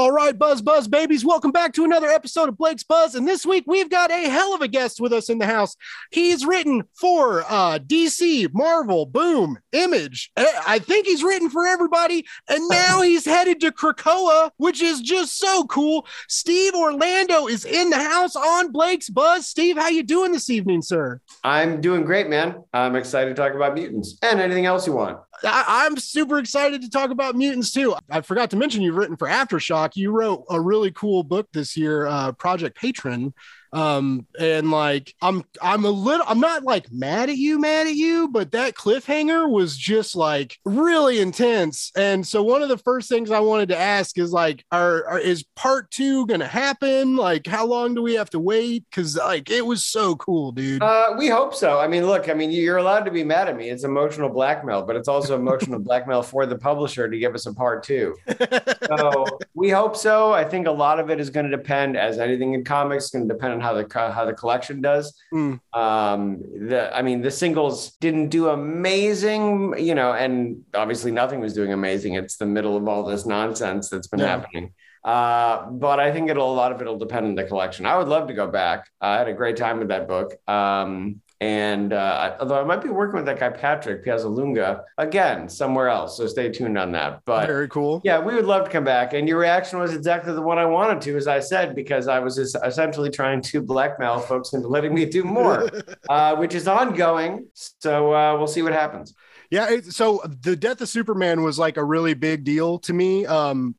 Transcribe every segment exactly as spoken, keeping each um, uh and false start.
All right, Buzz Buzz babies, welcome back to another episode of Blake's Buzz. And this week we've got a hell of a guest with us in the house. He's written for uh, D C, Marvel, Boom, Image. I think he's written for everybody. And now he's headed to Krakoa, which is just so cool. Steve Orlando is in the house on Blake's Buzz. Steve, how you doing this evening, sir? I'm doing great, man. I'm excited to talk about mutants and anything else you want. I- I'm super excited to talk about mutants too. I forgot to mention you've written for Aftershock. You wrote a really cool book this year, uh, Project Patron. Um, and like, I'm, I'm a little, I'm not like mad at you, mad at you, but that cliffhanger was just like really intense. And so one of the first things I wanted to ask is like, are, are is part two going to happen? Like, how long do we have to wait? Cause like, it was so cool, dude. Uh, we hope so. I mean, look, I mean, you're allowed to be mad at me. It's emotional blackmail, but it's also emotional blackmail for the publisher to give us a part two. So we hope so. I think a lot of it is going to depend, as anything in comics, going to depend on how the how the collection does. Mm. Um, the I mean, the singles didn't do amazing, you know, and obviously nothing was doing amazing. It's the middle of all this nonsense that's been yeah. happening. Uh, but I think it'll a lot of it'll depend on the collection. I would love to go back. I had a great time with that book. Um, and uh, although I might be working with that guy Patrick Piazzalunga again somewhere else, so stay tuned on that. But very cool. Yeah, we would love to come back. And your reaction was exactly the one I wanted to, as I said, because I was just essentially trying to blackmail folks into letting me do more, uh, which is ongoing. So uh, we'll see what happens. Yeah, it, so the death of Superman was like a really big deal to me. Um,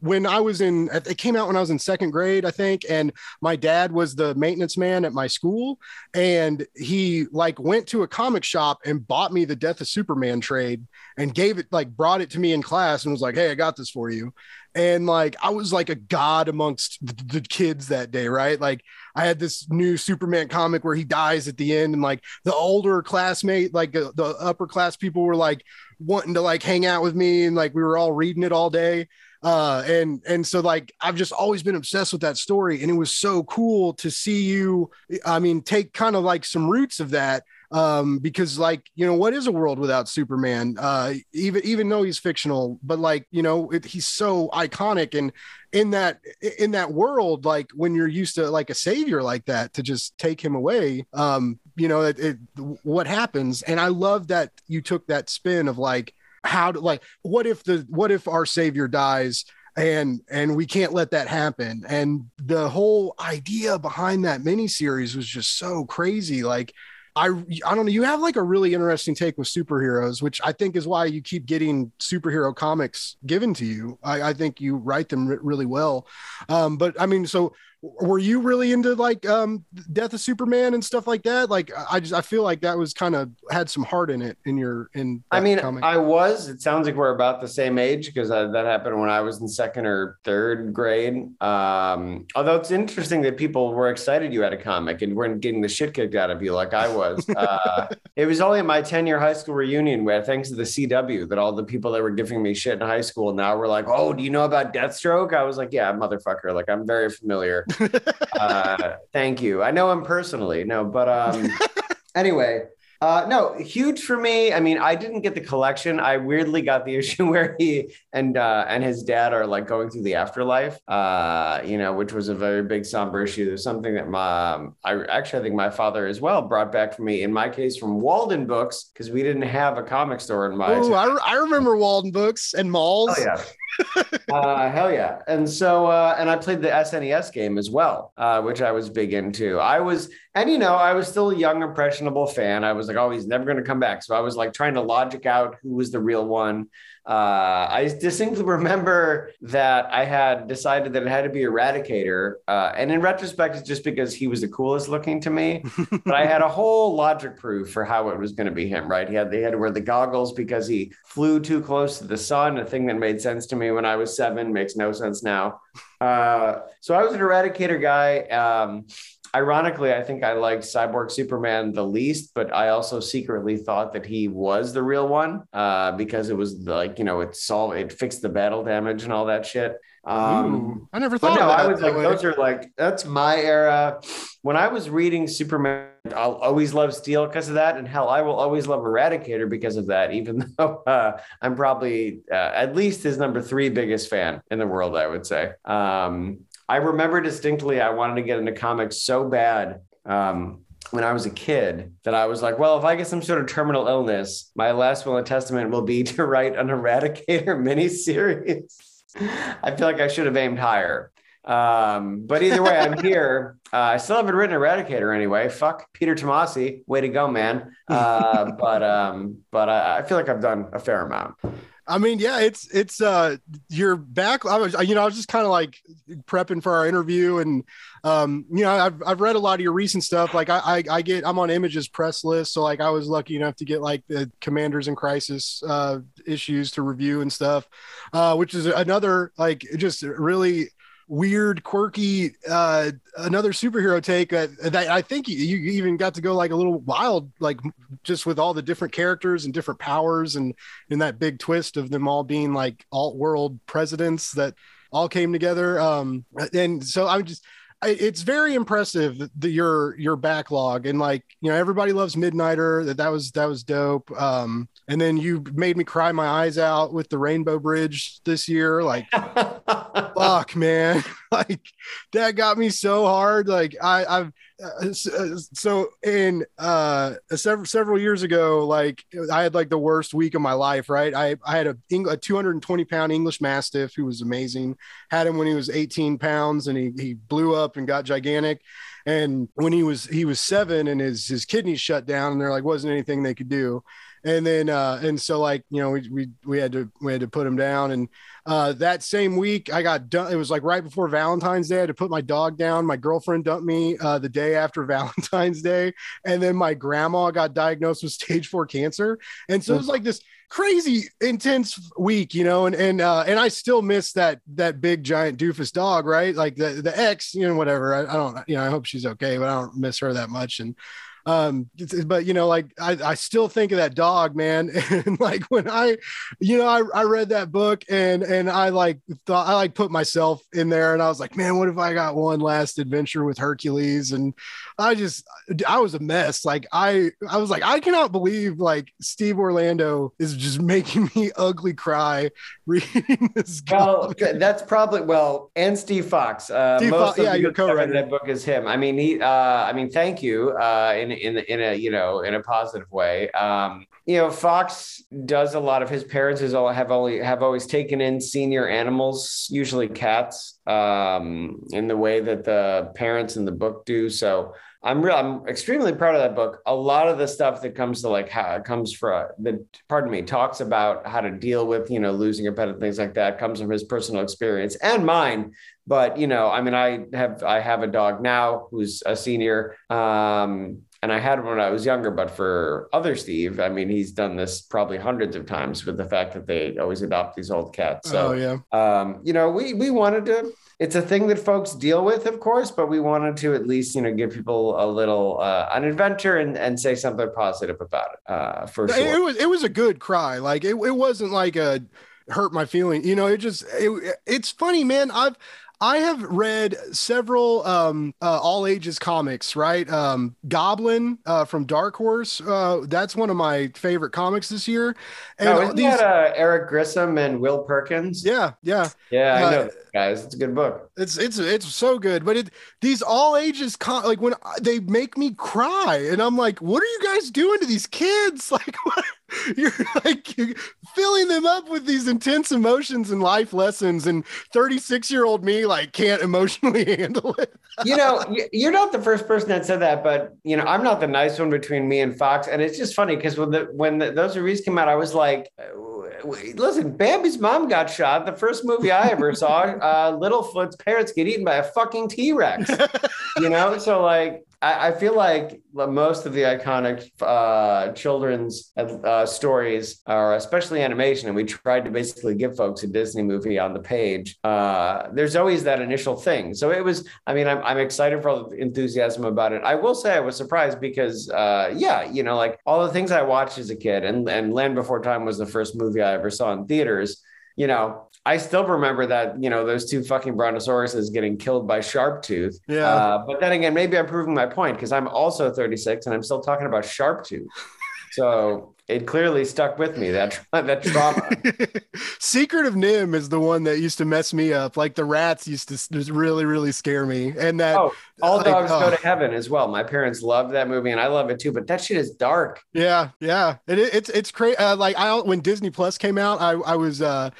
when I was in, it came out when I was in second grade, I think, and my dad was the maintenance man at my school, and he like went to a comic shop and bought me the Death of Superman trade and gave it, like brought it to me in class and was like, "Hey, I got this for you." And like, I was like a god amongst the kids that day, right? Like I had this new Superman comic where he dies at the end, and like the older classmate, like uh, the upper class people were like wanting to like hang out with me, and like we were all reading it all day. Uh, and, and so like, I've just always been obsessed with that story, and it was so cool to see you, I mean, take kind of like some roots of that. Um, because like, you know, what is a world without Superman? Uh, even, even though he's fictional, but like, you know, it, he's so iconic, and in that, in that world, like when you're used to like a savior like that, to just take him away, um, you know, it, it, what happens. And I love that you took that spin of like, how to like, what if the, what if our savior dies? And and we can't let that happen. And the whole idea behind that miniseries was just so crazy. Like, I I don't know. You have like a really interesting take with superheroes, which I think is why you keep getting superhero comics given to you. I, I think you write them r- really well. Um, but I mean, so were you really into like um, Death of Superman and stuff like that? Like, I just I feel like that was kind of had some heart in it in your in. I mean, comic. I was. It sounds like we're about the same age, because that happened when I was in second or third grade. Um, although it's interesting that people were excited you had a comic and weren't getting the shit kicked out of you like I was. Was. Uh, it was only my ten-year high school reunion where, thanks to the C W, that all the people that were giving me shit in high school now were like, "Oh, do you know about Deathstroke?" I was like, "Yeah, motherfucker. Like, I'm very familiar." uh, thank you. I know him personally. No, but um, anyway. Uh, no, huge for me. I mean, I didn't get the collection. I weirdly got the issue where he and uh, and his dad are like going through the afterlife, uh, you know, which was a very big somber issue. There's something that my, um, I actually I think my father as well brought back for me, in my case, from Walden Books, because we didn't have a comic store in my. Oh, I, re- I remember Walden Books and malls. Oh, yeah. uh, hell yeah. And so, uh, and I played the S N E S game as well, uh, which I was big into. I was, and you know, I was still a young, impressionable fan. I was like, "Oh, he's never going to come back." So I was like trying to logic out who was the real one. Uh, I distinctly remember that I had decided that it had to be Eradicator. Uh, and in retrospect, it's just because he was the coolest looking to me, but I had a whole logic proof for how it was going to be him, right? He had, they had to wear the goggles because he flew too close to the sun, a thing that made sense to me when I was seven, makes no sense now. Uh, so I was an Eradicator guy. Um, Ironically, I think I liked Cyborg Superman the least, but I also secretly thought that he was the real one, uh, because it was like, you know, it solved, it fixed the battle damage and all that shit. Um, Ooh, I never thought. No, I was like, way. Those are like, that's my era. When I was reading Superman and I'll always love Steel because of that. And hell, I will always love Eradicator because of that, even though uh, I'm probably uh, at least his number three biggest fan in the world, I would say. Um, I remember distinctly I wanted to get into comics so bad um, when I was a kid that I was like, well, if I get some sort of terminal illness, my last will and testament will be to write an Eradicator miniseries. I feel like I should have aimed higher. Um, but either way, I'm here. Uh, I still haven't written Eradicator anyway. Fuck Peter Tomasi. Way to go, man. Uh, but um, but I, I feel like I've done a fair amount. I mean, yeah, it's, it's, uh, you're back. I was, you know, I was just kind of like prepping for our interview and, um, you know, I've, I've read a lot of your recent stuff. Like I, I, I get, I'm on Image's press list. So like, I was lucky enough to get like the Commanders in Crisis, uh, issues to review and stuff, uh, which is another, like, just really weird, quirky, uh, another superhero take that, that I think you, you even got to go like a little wild, like just with all the different characters and different powers and in that big twist of them all being like alt world presidents that all came together. Um, and so I'm just, I, it's very impressive that your, your backlog and like, you know, everybody loves Midnighter, that that was, that was dope. Um, and then you made me cry my eyes out with the Rainbow Bridge this year. Like, fuck, man. Like that got me so hard. Like I, I've, uh, so in, uh, several, several years ago, like I had like the worst week of my life. Right. I, I had a, a two hundred twenty pound English Mastiff who was amazing. Had him when he was eighteen pounds and he, he blew up and got gigantic. And when he was, he was seven and his, his kidneys shut down and there like, wasn't anything they could do. And then, uh, and so like, you know, we, we, we had to, we had to put him down. And, uh, that same week I got done. It was like right before Valentine's Day, I had to put my dog down. My girlfriend dumped me, uh, the day after Valentine's Day. And then my grandma got diagnosed with stage four cancer. And so it was like this crazy intense week, you know, and, and, uh, and I still miss that, that big giant doofus dog, right? Like the, the ex, you know, whatever. I, I don't, you know, I hope she's okay, but I don't miss her that much. And, um but you know like I, I still think of that dog, man. And like when I you know I, I read that book and and I like thought I like put myself in there and I was like, man, what if I got one last adventure with Hercules? And I just I was a mess. Like I I was like I cannot believe like Steve Orlando is just making me ugly cry reading this. Well, comic. That's probably well and Steve Fox uh Steve most Fox, of yeah your co-writer that book is him. I mean he uh I mean thank you uh in In, in a, you know, in a positive way. Um, you know, Fox does a lot of his parents is all have only have always taken in senior animals, usually cats, um, in the way that the parents in the book do. So I'm real, I'm extremely proud of that book. A lot of the stuff that comes to like how it comes from the, pardon me, talks about how to deal with, you know, losing a pet and things like that comes from his personal experience and mine. But, you know, I mean, I have, I have a dog now who's a senior, um, and I had him when I was younger, but for other Steve, I mean, he's done this probably hundreds of times with the fact that they always adopt these old cats. So, oh, yeah. um, you know, we, we wanted to, it's a thing that folks deal with, of course, but we wanted to at least, you know, give people a little, uh, an adventure and, and say something positive about it. Uh, for sure. It was, it was a good cry. Like it, it wasn't like a hurt my feeling, you know, it just, it, it's funny, man. I've, I have read several um, uh, all ages comics, right? Um, Goblin uh, from Dark Horse. Uh, that's one of my favorite comics this year. And no, isn't these... that uh, Eric Grissom and Will Perkins? Yeah, yeah, yeah. I uh, know, guys, it's a good book. It's it's it's so good. But it these all ages com- like when I, they make me cry, and I'm like, what are you guys doing to these kids? Like, what? You're like you're filling them up with these intense emotions and life lessons, and thirty-six year old me like can't emotionally handle it. You know, you're not the first person that said that, but you know, I'm not the nice one between me and Fox. And it's just funny because when the when the, those reviews came out, I was like, listen, Bambi's mom got shot. The first movie I ever saw, uh, Littlefoot's parents get eaten by a fucking T-Rex. You know, so like. I feel like most of the iconic uh, children's uh, stories are especially animation. And we tried to basically give folks a Disney movie on the page. Uh, there's always that initial thing. So it was, I mean, I'm, I'm excited for all the enthusiasm about it. I will say I was surprised because uh, yeah, you know, like all the things I watched as a kid and, and Land Before Time was the first movie I ever saw in theaters. you know, I still remember that, you know, those two fucking brontosauruses getting killed by Sharp Tooth. Yeah. Uh, but then again, maybe I'm proving my point because I'm also thirty-six and I'm still talking about Sharp Tooth. So it clearly stuck with me, that, that trauma. Secret of Nim is the one that used to mess me up. Like the rats used to just really, really scare me. And that oh, all like, dogs oh. go to heaven as well. My parents loved that movie and I love it too, but that shit is dark. Yeah. Yeah. It, it, it's, it's crazy. Uh, like I, when Disney Plus came out, I, I was, uh,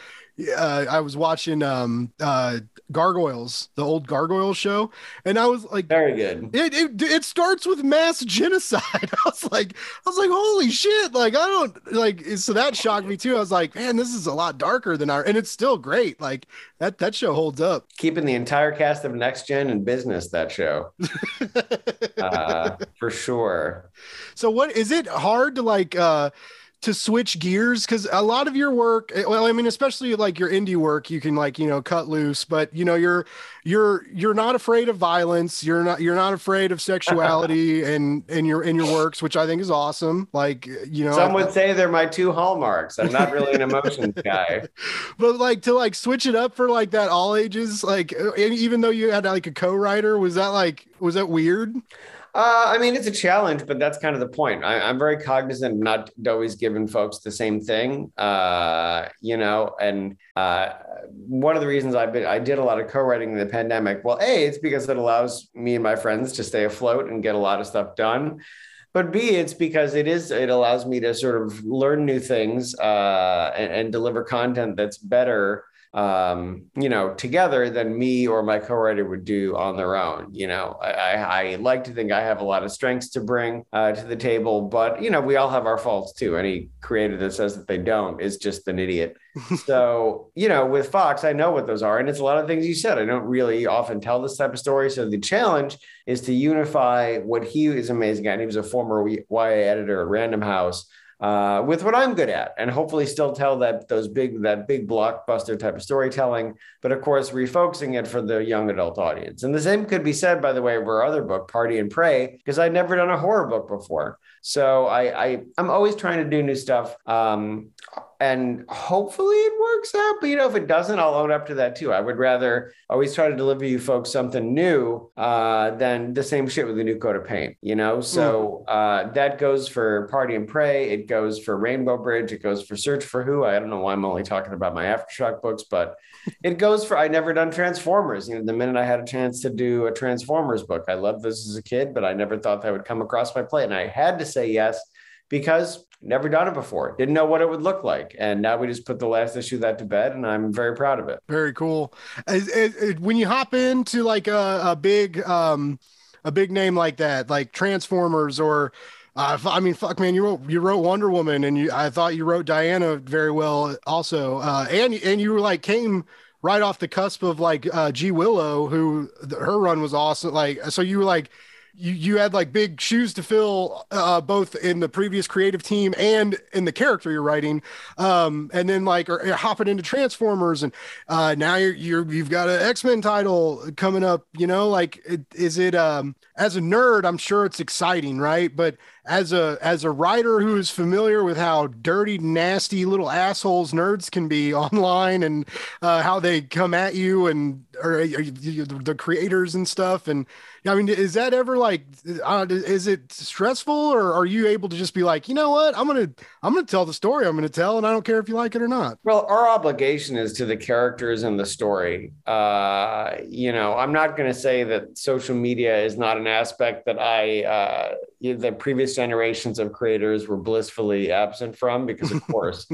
Uh, I was watching um, uh, Gargoyles, the old Gargoyles show, and I was like, "Very good." It it, it starts with mass genocide. I was like, I was like, "Holy shit!" Like I don't like. So that shocked me too. I was like, "Man, this is a lot darker than our," and it's still great. Like that that show holds up. Keeping the entire cast of Next Gen in business, that show, uh, for sure. So what is it hard to like? Uh, to switch gears? Because a lot of your work, well, I mean, especially like your indie work, you can like, you know, cut loose, but you know, you're, you're, you're not afraid of violence. You're not, you're not afraid of sexuality and, and your, in your works, which I think is awesome. Like, you know, some would I, say they're my two hallmarks. I'm not really an emotions guy, but like to like switch it up for like that all ages, like, even though you had like a co-writer, was that like, was that weird? Uh, I mean, it's a challenge, but that's kind of the point. I, I'm very cognizant of not always giving folks the same thing, uh, you know, and uh, one of the reasons I've been, I did a lot of co-writing in the pandemic. Well, A, it's because it allows me and my friends to stay afloat and get a lot of stuff done. But B, it's because it is, it allows me to sort of learn new things uh, and, and deliver content that's better um you know together than me or my co-writer would do on their own. you know I, I like to think I have a lot of strengths to bring uh to the table, but you know we all have our faults too. Any creator that says that they don't is just an idiot. So you know with Fox, I know what those are, and it's a lot of things you said. I don't really often tell this type of story, so the challenge is to unify what he is amazing at, and he was a former Y A editor at Random House, Uh, with what I'm good at, and hopefully still tell that those big that big blockbuster type of storytelling, but of course refocusing it for the young adult audience. And the same could be said, by the way, of our other book, Party and Pray, because I'd never done a horror book before. So I, I I'm always trying to do new stuff, um, and hopefully it works out. But you know, if it doesn't, I'll own up to that too. I would rather always try to deliver you folks something new uh, than the same shit with a new coat of paint. You know, so uh, that goes for Party and Pray. It goes for Rainbow Bridge. It goes for Search for Who. I don't know why I'm only talking about my Aftershock books, but it goes for. I never done Transformers. You know, the minute I had a chance to do a Transformers book, I loved those as a kid, but I never thought that would come across my plate, and I had to say yes because never done it before, didn't know what it would look like, and now we just put the last issue of that to bed, and I'm very proud of it. Very cool. As, as, as, when you hop into like a, a big um a big name like that, like Transformers, or uh, I mean fuck man you wrote you wrote Wonder Woman, and you, I thought you wrote Diana very well also, uh and and you were like came right off the cusp of like uh G Willow, who the, her run was awesome. Like so you were like You you had like big shoes to fill, uh, both in the previous creative team and in the character you're writing, um, and then like or, or hopping into Transformers, and uh, now you're you're you've got an X-Men title coming up. You know, like it, is it um, as a nerd, I'm sure it's exciting, right? But as a as a writer who is familiar with how dirty, nasty little assholes nerds can be online, and uh, how they come at you and or, or the creators and stuff, and I mean, is that ever like, uh, is it stressful, or are you able to just be like, you know what, I'm gonna I'm gonna tell the story I'm gonna tell, and I don't care if you like it or not? Well, our obligation is to the characters and the story. Uh, you know, I'm not gonna say that social media is not an aspect that I uh, the previous generations of creators were blissfully absent from, because of course,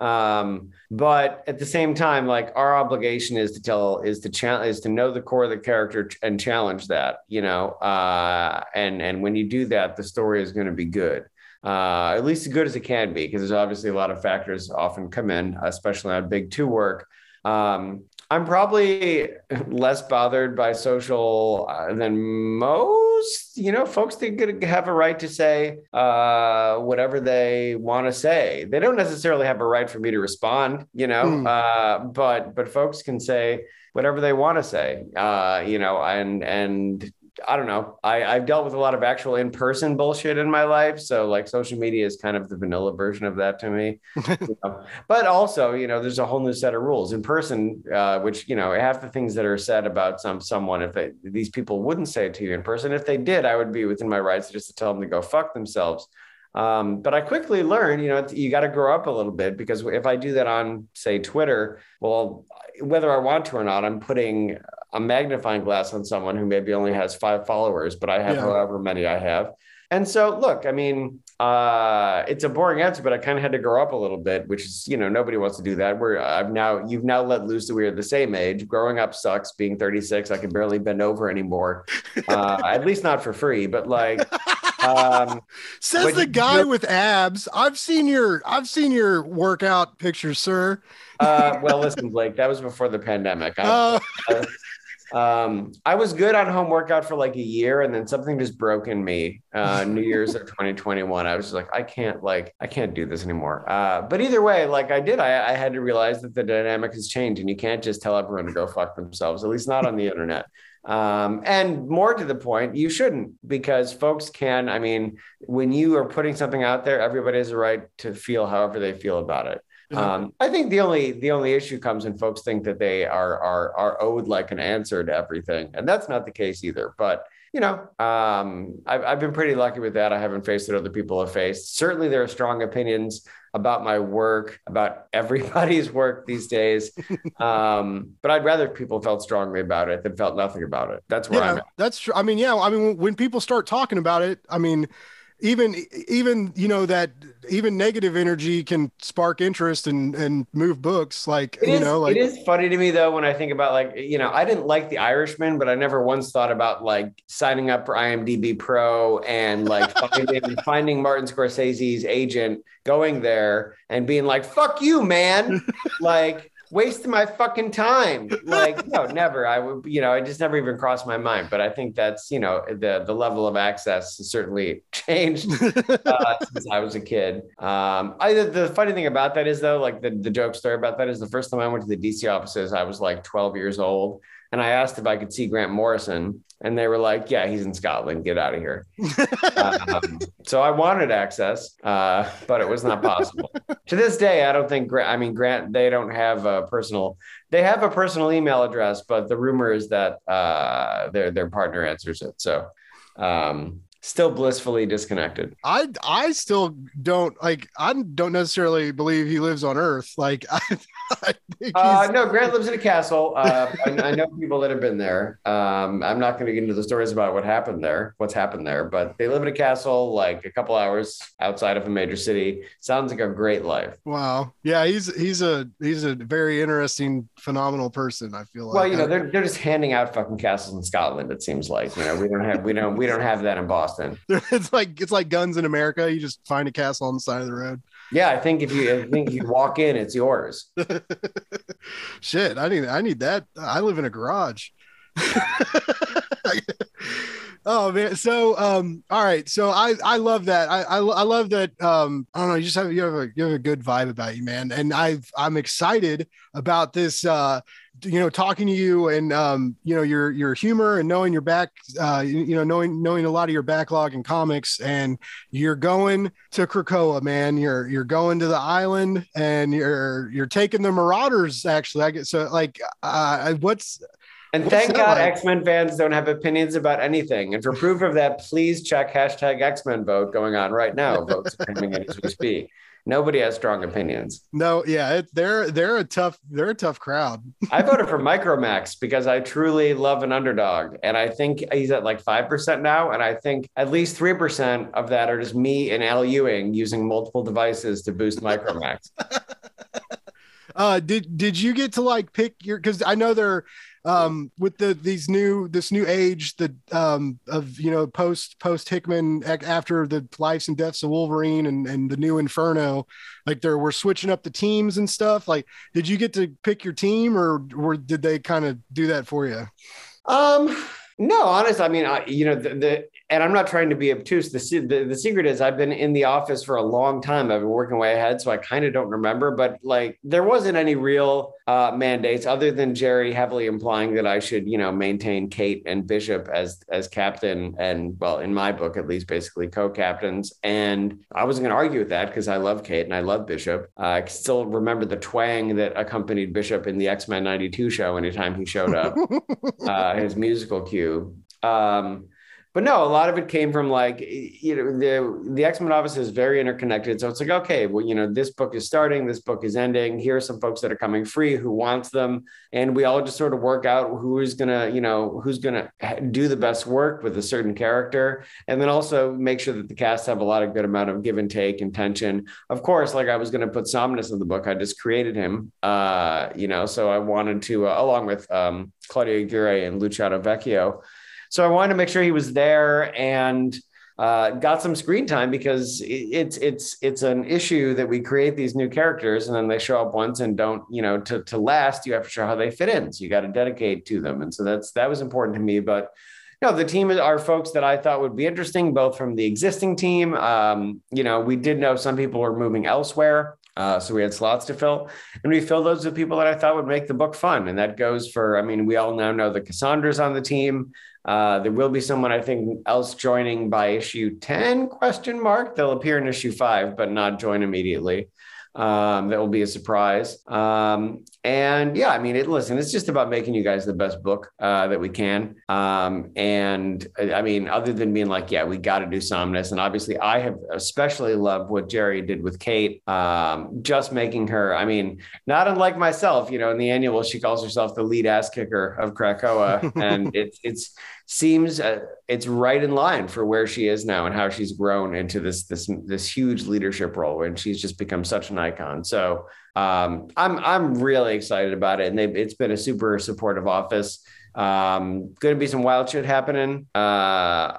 um, but at the same time, like our obligation is to tell is to challenge is to know the core of the character and challenge that. You know, uh, and, and when you do that, the story is going to be good, uh, at least as good as it can be, because there's obviously a lot of factors often come in, especially on big two work. Um, I'm probably less bothered by social uh, than most, you know, folks think they have a right to say uh, whatever they want to say. They don't necessarily have a right for me to respond, you know, mm. uh, but, but folks can say whatever they want to say, uh, you know, and, and, I don't know. I, I've dealt with a lot of actual in-person bullshit in my life. So like social media is kind of the vanilla version of that to me. You know? But also, you know, there's a whole new set of rules in person, uh, which, you know, half the things that are said about some someone, if they, these people wouldn't say it to you in person, if they did, I would be within my rights just to tell them to go fuck themselves. Um, but I quickly learned, you know, you got to grow up a little bit, because if I do that on, say, Twitter, well, whether I want to or not, I'm putting a magnifying glass on someone who maybe only has five followers, but I have yeah. however many I have. And so, look, I mean, uh, it's a boring answer, but I kind of had to grow up a little bit, which is, you know, nobody wants to do that. We're I've now you've now let loose that we are the same age. Growing up sucks. Being thirty-six, I can barely bend over anymore, uh, at least not for free. But like. Um, Says the guy with abs. I've seen your I've seen your workout pictures, sir. uh, well, listen, Blake, that was before the pandemic. I, uh. I, Um, I was good on home workout for like a year, and then something just broke in me, uh, New Year's of twenty twenty-one. I was just like, I can't, like, I can't do this anymore. Uh, but either way, like I did, I, I had to realize that the dynamic has changed, and you can't just tell everyone to go fuck themselves, at least not on the internet. Um, and more to the point, you shouldn't, because folks can, I mean, when you are putting something out there, everybody has a right to feel however they feel about it. Um, I think the only the only issue comes when folks think that they are are are owed like an answer to everything, and that's not the case either. But you know, um, I've I've been pretty lucky with that. I haven't faced what other people have faced. Certainly, there are strong opinions about my work, about everybody's work these days. Um, but I'd rather people felt strongly about it than felt nothing about it. That's where yeah, I'm at. That's true. I mean, yeah. I mean, when people start talking about it, I mean. Even, even, you know, that even negative energy can spark interest and, and move books. Like, it you is, know, like it is funny to me though, when I think about like, you know, I didn't like The Irishman, but I never once thought about like signing up for IMDb Pro and like finding, finding Martin Scorsese's agent, going there and being like, fuck you, man. Like, wasting my fucking time. Like, no, never. I would, you know, I just never even crossed my mind. But I think that's, you know, the the level of access has certainly changed uh, since I was a kid. Um, I, the funny thing about that is though, like the, the joke story about that is the first time I went to the D C offices, I was like twelve years old. And I asked if I could see Grant Morrison, and they were like, yeah, he's in Scotland. Get out of here. um, so I wanted access, uh, but it was not possible. To this day, I don't think Grant, I mean, Grant, they don't have a personal, they have a personal email address, but the rumor is that uh, their their partner answers it. So um, still blissfully disconnected. I, I still don't like, I don't necessarily believe he lives on Earth. Like I I think uh, no, Grant lives in a castle. Uh, I, I know people that have been there. Um, I'm not going to get into the stories about what happened there, what's happened there, but they live in a castle like a couple hours outside of a major city. Sounds like a great life. Wow. Yeah, he's he's a he's a very interesting, phenomenal person. I feel like. Well, you know, they're they're just handing out fucking castles in Scotland. It seems like, you know, we don't have we don't we don't have that in Boston. It's like it's like guns in America. You just find a castle on the side of the road. Yeah, I think if you I think you walk in, it's yours. Shit, I need I need that. I live in a garage. Oh man, so um, all right, so I I love that. I I, I love that. Um, I don't know. You just have you have a you have a good vibe about you, man. And I I'm excited about this. Uh, you know, talking to you and um, you know your your humor and knowing your back. Uh, you, you know, knowing knowing a lot of your backlog in comics, and you're going to Krakoa, man. You're you're going to the island, and you're you're taking the Marauders. Actually, I get so like uh, what's. And What's thank God like? X-Men fans don't have opinions about anything. And for proof of that, please check hashtag X-Men vote going on right now. Votes are coming in as we speak. Nobody has strong opinions. No, yeah, it, they're they're a tough they're a tough crowd. I voted for Micromax because I truly love an underdog, and I think he's at like five percent now, and I think at least three percent of that are just me and Al Ewing using multiple devices to boost Micromax. Uh, did did you get to like pick your? Because I know they're um, with the these new this new age the um, of you know post post Hickman after the lives and deaths of Wolverine and, and the new Inferno, like they're we're switching up the teams and stuff. Like, did you get to pick your team, or, or did they kind of do that for you? Um. No, honestly, I mean, I, you know, the, the and I'm not trying to be obtuse. The, the the secret is I've been in the office for a long time. I've been working way ahead, so I kind of don't remember. But like, there wasn't any real uh, mandates other than Jerry heavily implying that I should, you know, maintain Kate and Bishop as as captain and, well, in my book at least, basically co-captains. And I wasn't going to argue with that because I love Kate and I love Bishop. Uh, I still remember the twang that accompanied Bishop in the X-Men ninety-two show anytime he showed up. uh, his musical cue. Um, but no, a lot of it came from, like, you know, the, the X-Men office is very interconnected. So it's like, okay, well, you know, this book is starting, this book is ending. Here are some folks that are coming free who wants them. And we all just sort of work out who's going to, you know, who's going to do the best work with a certain character. And then also make sure that the cast have a lot of good amount of give and take and tension. Of course, like, I was going to put Somnus in the book. I just created him, uh, you know, so I wanted to, uh, along with, um, Claudio Aguirre and Luciano Vecchio. So I wanted to make sure he was there and uh, got some screen time, because it's it's it's an issue that we create these new characters and then they show up once and don't, you know, to, to last, you have to show how they fit in. So you got to dedicate to them. And so that's that was important to me. But no, the team are folks that I thought would be interesting, both from the existing team. Um, you know, we did know some people were moving elsewhere. Uh, so we had slots to fill, and we filled those with people that I thought would make the book fun. And that goes for, I mean, we all now know the Cassandra's on the team. Uh, there will be someone, I think, else joining by issue ten, question mark. They'll appear in issue five, but not join immediately. Um, that will be a surprise. Um, and yeah, I mean, it, listen, it's just about making you guys the best book, uh, that we can. Um, and I mean, other than being like, yeah, we got to do Somnus. And obviously I have especially loved what Jerry did with Kate. Um, just making her, I mean, not unlike myself, you know, in the annual, she calls herself the lead ass kicker of Krakoa. And it's, it's, seems uh, it's right in line for where she is now and how she's grown into this this this huge leadership role, and she's just become such an icon. So um, I'm I'm really excited about it, and it's been a super supportive office. Um, going to be some wild shit happening. Uh,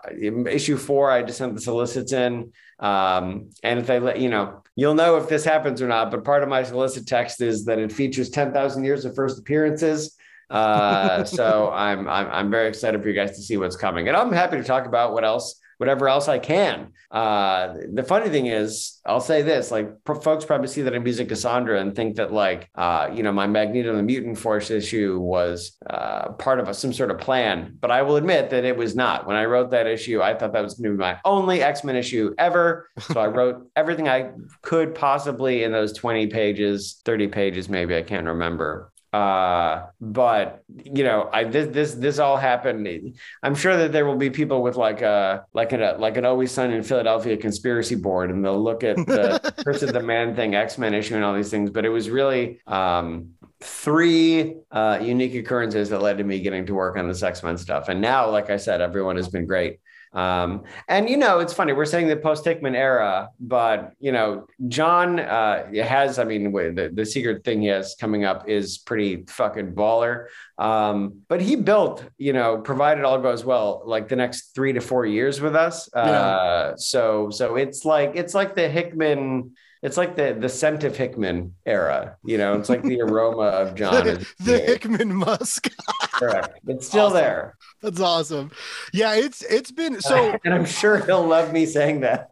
issue four, I just sent the solicits in, um, and if they let you know, you'll know if this happens or not. But part of my solicit text is that it features ten thousand years of first appearances. uh, so I'm, I'm, I'm very excited for you guys to see what's coming, and I'm happy to talk about what else, whatever else I can. Uh, the funny thing is, I'll say this, like, pro- folks probably see that I'm using Cassandra and think that, like, uh, you know, my Magneto the Mutant Force issue was, uh, part of a, some sort of plan, but I will admit that it was not. When I wrote that issue, I thought that was going to be my only X-Men issue ever. So I wrote everything I could possibly in those twenty pages, thirty pages, maybe, I can't remember. Uh, but you know, I, this, this, this all happened. I'm sure that there will be people with like a, like a, like an Always Sunny in Philadelphia conspiracy board, and they'll look at the Curse of the Man Thing, X-Men issue and all these things, but it was really, um, three, uh, unique occurrences that led to me getting to work on this X-Men stuff. And now, like I said, everyone has been great. Um, and, you know, it's funny, we're saying the post-Hickman era, but, you know, John uh, has, I mean, the, the secret thing he has coming up is pretty fucking baller. Um, but he built, you know, provided all goes well, like the next three to four years with us. Uh, yeah. So so it's like it's like the Hickman. It's like the, the scent of Hickman era, you know, it's like the aroma of John. the the Hickman musk. Correct. It's still awesome. There. That's awesome. Yeah, it's it's been so. Uh, and I'm sure he'll love me saying that.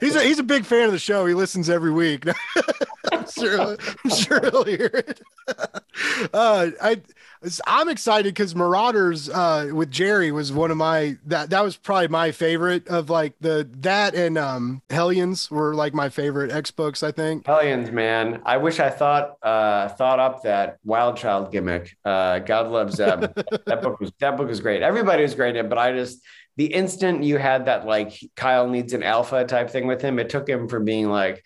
He's a, he's a big fan of the show. He listens every week. I'm sure, I'm sure he'll hear it. Uh, I, I'm excited because Marauders uh, with Jerry was one of my, that, that was probably my favorite of like the, that and um, Hellions were like my favorite X books, I think. Hellions, man. I wish I thought, uh, thought up that Wild Child gimmick. Uh, God loves Zeb. that book was, that book was great. Everybody was great in it, but I just, the instant you had that, like, Kyle needs an alpha type thing with him, it took him from being like,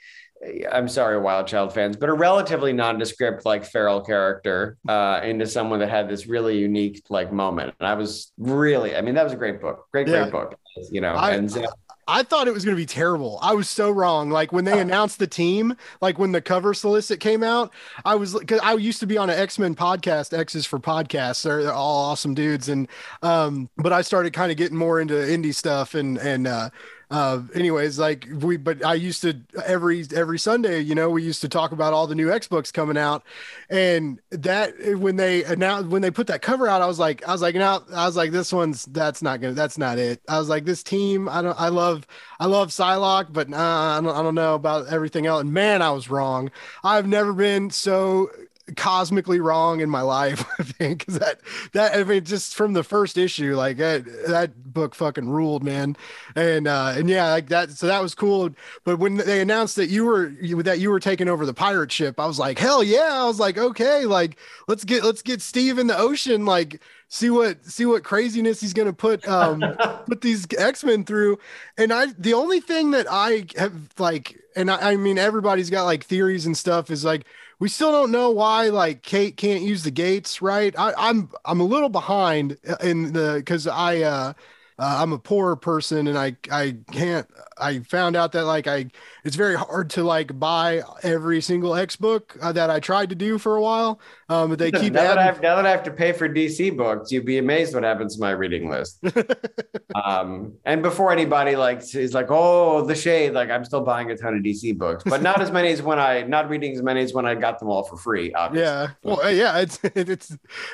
I'm sorry, Wild Child fans, but a relatively nondescript, like, feral character uh, into someone that had this really unique, like, moment. And I was really, I mean, that was a great book. Great, yeah. great book, you know. I, and Zeb- I thought it was going to be terrible. I was so wrong. Like, when they announced the team, like when the cover solicit came out, I was, cause I used to be on an X-Men podcast, X's for podcasts. They're, they're all awesome dudes. And, um, but I started kind of getting more into indie stuff and, and, uh, Uh, anyways, like we, but I used to every every Sunday, you know, we used to talk about all the new X books coming out, and that when they announced when they put that cover out, I was like, I was like, no, I was like, this one's that's not gonna, that's not it. I was like, this team, I don't, I love, I love Psylocke, but nah, I don't, I don't know about everything else. And man, I was wrong. I've never been so cosmically wrong in my life, I think, because that that I mean, just from the first issue, like that, that book fucking ruled, man. And uh, and yeah, like that. So that was cool. But when they announced that you were that you were taking over the pirate ship, I was like, hell yeah! I was like, okay, like let's get let's get Steve in the ocean, like see what see what craziness he's gonna put um put these X-Men through. And I the only thing that I have like, and I, I mean everybody's got like theories and stuff, is like, we still don't know why, like, Kate can't use the gates, right? I, I'm I'm a little behind in the because I uh, uh, I'm a poor person, and I I can't. I found out that like I it's very hard to like buy every single X book uh, that I tried to do for a while. Um, but they keep now, adding... that I have, now that I have to pay for D C books, you'd be amazed what happens to my reading list. um, and before anybody like is like, oh, the shade, like I'm still buying a ton of D C books, but not as many as when I not reading as many as when I got them all for free. Obviously. Yeah, well, yeah, it's it's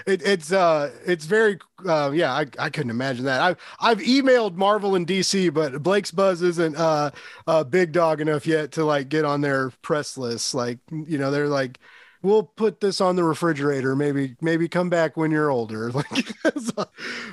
it, it's uh it's very uh, yeah. I, I couldn't imagine that. I've I've emailed Marvel and D C, but Blake's Buzz isn't uh uh big dog enough yet to like get on their press list. Like, you know, they're like, we'll put this on the refrigerator, maybe maybe come back when you're older, like so,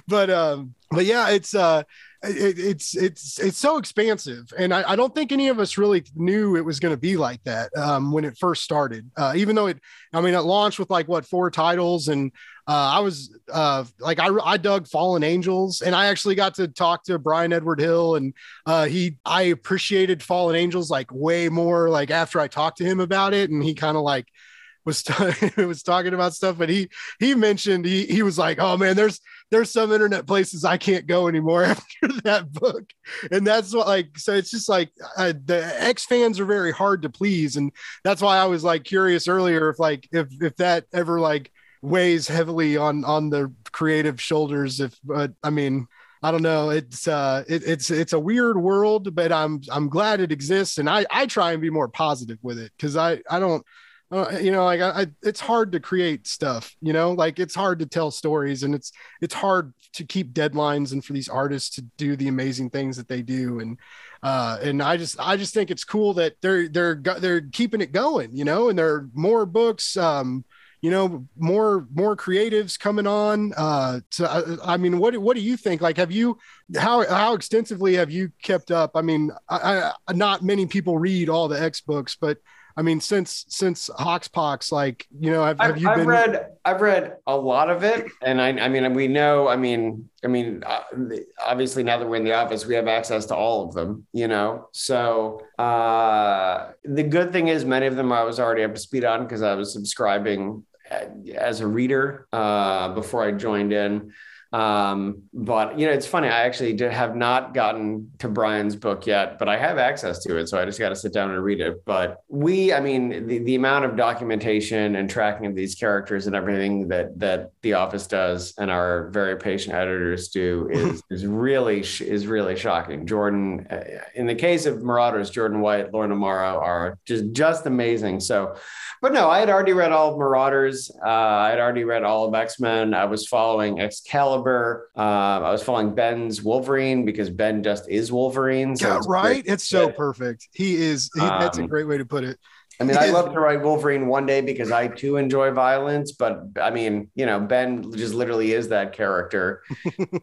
but um but yeah, it's uh it, it's it's it's so expansive, and I, I don't think any of us really knew it was going to be like that um when it first started, uh even though it I mean it launched with like what four titles, and Uh, I was uh, like, I, I dug Fallen Angels, and I actually got to talk to Brian Edward Hill, and uh, he I appreciated Fallen Angels like way more like after I talked to him about it, and he kind of like was t- was talking about stuff, but he he mentioned he he was like, oh man, there's there's some internet places I can't go anymore after that book, and that's what like so it's just like uh, the X fans are very hard to please, and that's why I was like curious earlier if like if if that ever like weighs heavily on on the creative shoulders, if uh, I mean I don't know, it's uh it, it's it's a weird world, but I'm I'm glad it exists, and I I try and be more positive with it, because I I don't uh, you know like I, I it's hard to create stuff, you know, like it's hard to tell stories, and it's it's hard to keep deadlines, and for these artists to do the amazing things that they do, and uh and I just I just think it's cool that they're they're they're keeping it going, you know, and there are more books, um you know, more, more creatives coming on. Uh, so I, I mean, what, what do you think? Like, have you, how, how extensively have you kept up? I mean, I, I, not many people read all the X books, but I mean, since, since Hoxpox, like, you know, have, have you I've been... read, I've read a lot of it. And I, I mean, we know, I mean, I mean, obviously now that we're in the office, we have access to all of them, you know? So uh, the good thing is many of them I was already up to speed on because I was subscribing as a reader uh, before I joined in. Um, but, you know, it's funny. I actually did, have not gotten to Brian's book yet, but I have access to it. So I just got to sit down and read it. But we, I mean, the, the amount of documentation and tracking of these characters and everything that that the office does and our very patient editors do is, is really is really shocking. Jordan, in the case of Marauders, Jordan White, Lauren Amaro are just, just amazing. So, but no, I had already read all of Marauders. Uh, I had already read all of X-Men. I was following Excalibur. Uh, I was following Ben's Wolverine because Ben just is Wolverine. So yeah, it's right? It's so perfect. He is. He, um, that's a great way to put it. I mean, I'd love to write Wolverine one day because I too enjoy violence, but I mean, you know, Ben just literally is that character.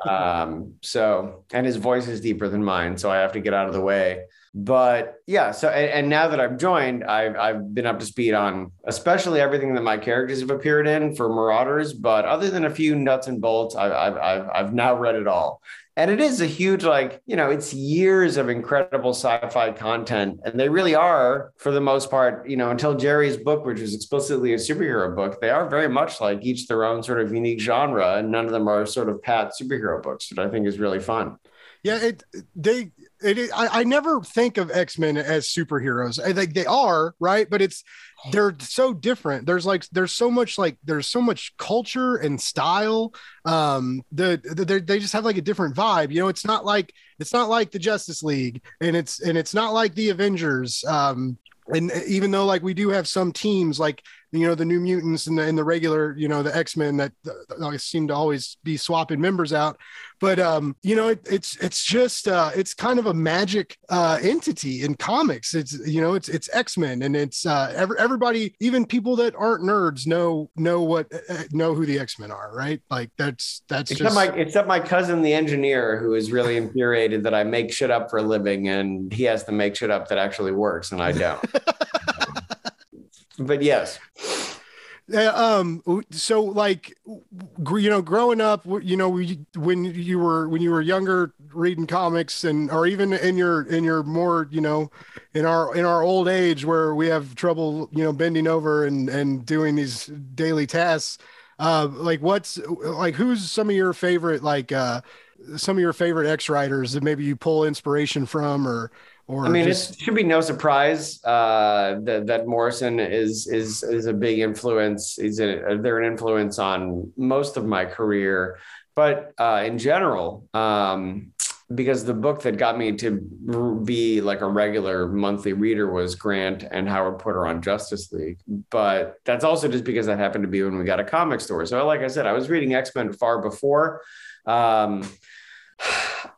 um, so, and his voice is deeper than mine, so I have to get out of the way. But yeah, so and, and now that I've joined, I've I've been up to speed on especially everything that my characters have appeared in for Marauders. But other than a few nuts and bolts, I've I've I've, I've now read it all. And it is a huge, like, you know, it's years of incredible sci-fi content. And they really are, for the most part, you know, until Jerry's book, which is explicitly a superhero book, they are very much like each their own sort of unique genre. And none of them are sort of pat superhero books, which I think is really fun. Yeah, it they It is, I, I never think of X-Men as superheroes. I think they are, right? But it's they're so different. There's like there's so much like there's so much culture and style. Um, the, the they just have like a different vibe. You know, it's not like it's not like the Justice League, and it's and it's not like the Avengers. Um, and even though like we do have some teams like, you know, the New Mutants and the, and the regular, you know, the X-Men that uh, seem to always be swapping members out. But, um, you know, it, it's it's just uh, it's kind of a magic uh, entity in comics. It's, you know, it's it's X-Men, and it's uh, every, everybody, even people that aren't nerds know know what uh, know who the X-Men are. Right. Like that's that's except just my, except my cousin, the engineer, who is really infuriated that I make shit up for a living, and he has to make shit up that actually works. And I don't. But yes. Yeah, um, so like, you know, growing up, you know, we, when you were, when you were younger reading comics, and, or even in your, in your more, you know, in our, in our old age where we have trouble, you know, bending over and, and doing these daily tasks, uh, like what's like, who's some of your favorite, like, uh, some of your favorite X writers that maybe you pull inspiration from, or, Or I mean, just... it should be no surprise uh, that, that Morrison is is is a big influence. He's a, they're an influence on most of my career, but uh, in general, um, because the book that got me to be like a regular monthly reader was Grant and Howard Porter on Justice League. But that's also just because that happened to be when we got a comic store. So like I said, I was reading X-Men far before. Um,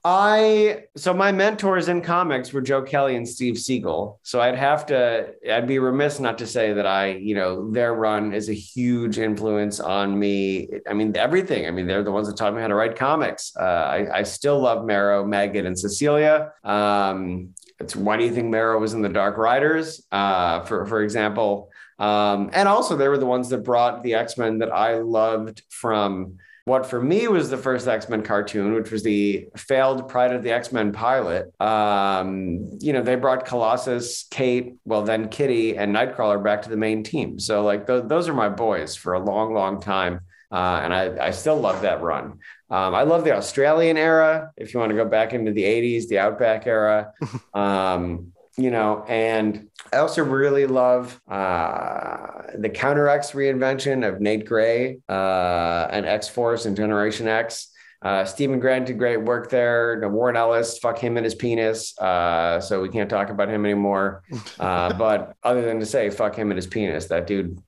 I so my mentors in comics were Joe Kelly and Steve Siegel. So I'd have to I'd be remiss not to say that I, you know, their run is a huge influence on me. I mean, everything. I mean, they're the ones that taught me how to write comics. Uh, I, I still love Marrow, Maggot, and Cecilia. Um, it's why do you think Marrow was in the Dark Riders, uh, for for example? Um, and also they were the ones that brought the X-Men that I loved from what for me was the first X-Men cartoon, which was the failed Pride of the X-Men pilot. Um, you know, they brought Colossus, Kate, well, then Kitty and Nightcrawler back to the main team. So like th- those are my boys for a long, long time. Uh, and I, I still love that run. Um, I love the Australian era. If you want to go back into the eighties, the Outback era, um, you know, and I also really love uh, the Counter X reinvention of Nate Gray uh, and X-Force and Generation X. Uh, Stephen Grant did great work there. Warren Ellis, fuck him and his penis. Uh, so we can't talk about him anymore. Uh, but other than to say, fuck him and his penis. That dude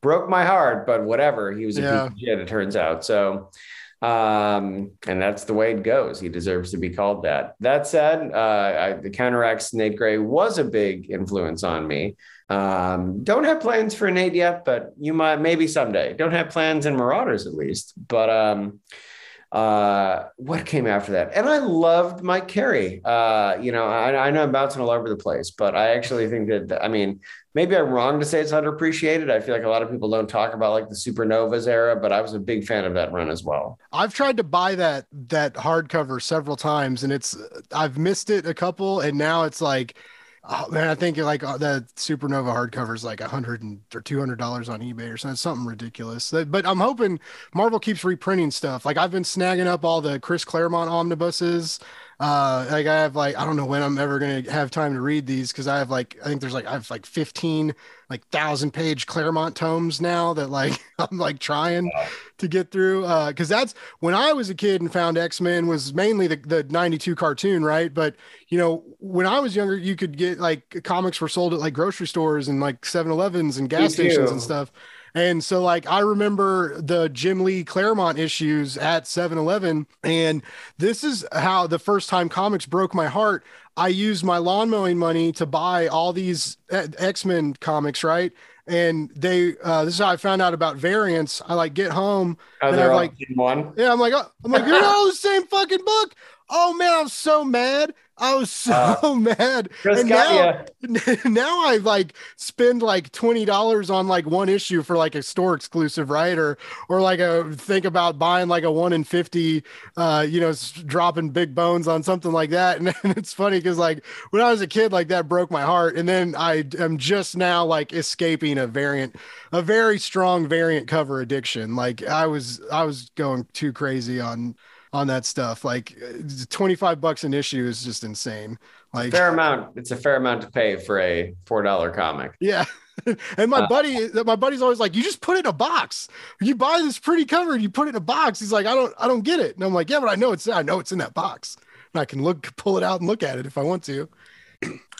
broke my heart, but whatever. He was a yeah. piece of shit, it turns out. So... Um, and that's the way it goes. He deserves to be called that. That said, uh, I, the Counter-X Nate Gray was a big influence on me. Um, don't have plans for Nate yet, but you might, maybe someday. Don't have plans in Marauders at least, but, um, uh, what came after that? And I loved Mike Carey. Uh, you know, I, I know I'm bouncing all over the place, but I actually think that, I mean, maybe I'm wrong to say it's underappreciated. I feel like a lot of people don't talk about like the Supernovas era, but I was a big fan of that run as well. I've tried to buy that that hardcover several times, and it's I've missed it a couple, and now it's like, oh man, I think like the Supernova hardcover is like a hundred or two hundred dollars on eBay or something, something ridiculous. But I'm hoping Marvel keeps reprinting stuff. Like I've been snagging up all the Chris Claremont omnibuses. Uh, like I have like, I don't know when I'm ever going to have time to read these. Cause I have like, I think there's like, I have like fifteen, like thousand page Claremont tomes now that like, I'm like trying to get through. Uh, cause that's when I was a kid and found X-Men was mainly the, the ninety-two cartoon. Right. But you know, when I was younger, you could get like comics were sold at like grocery stores and like seven elevens and gas stations and stuff. And so, like, I remember the Jim Lee Claremont issues at seven eleven, and this is how the first time comics broke my heart. I used my lawn mowing money to buy all these X-Men comics, right? And they, uh, this is how I found out about variants. I like get home, oh, and I'm like, one. yeah, I'm like, oh. I'm like, you're all the same fucking book. Oh man, I'm so mad. I was so uh, mad. And now, now I like spend like twenty dollars on like one issue for like a store exclusive, right? Or, or like a think about buying like a one in fifty, uh, you know, dropping big bones on something like that. And, and it's funny because like when I was a kid, like that broke my heart. And then I am just now like escaping a variant, a very strong variant cover addiction. Like I was, I was going too crazy on on that stuff. Like twenty-five bucks an issue is just insane. Like fair amount. It's a fair amount to pay for a four dollar comic. Yeah. And my uh, buddy, my buddy's always like, you just put it in a box. You buy this pretty cover and you put it in a box. He's like, I don't, I don't get it. And I'm like, yeah, but I know it's, I know it's in that box and I can look, pull it out and look at it if I want to.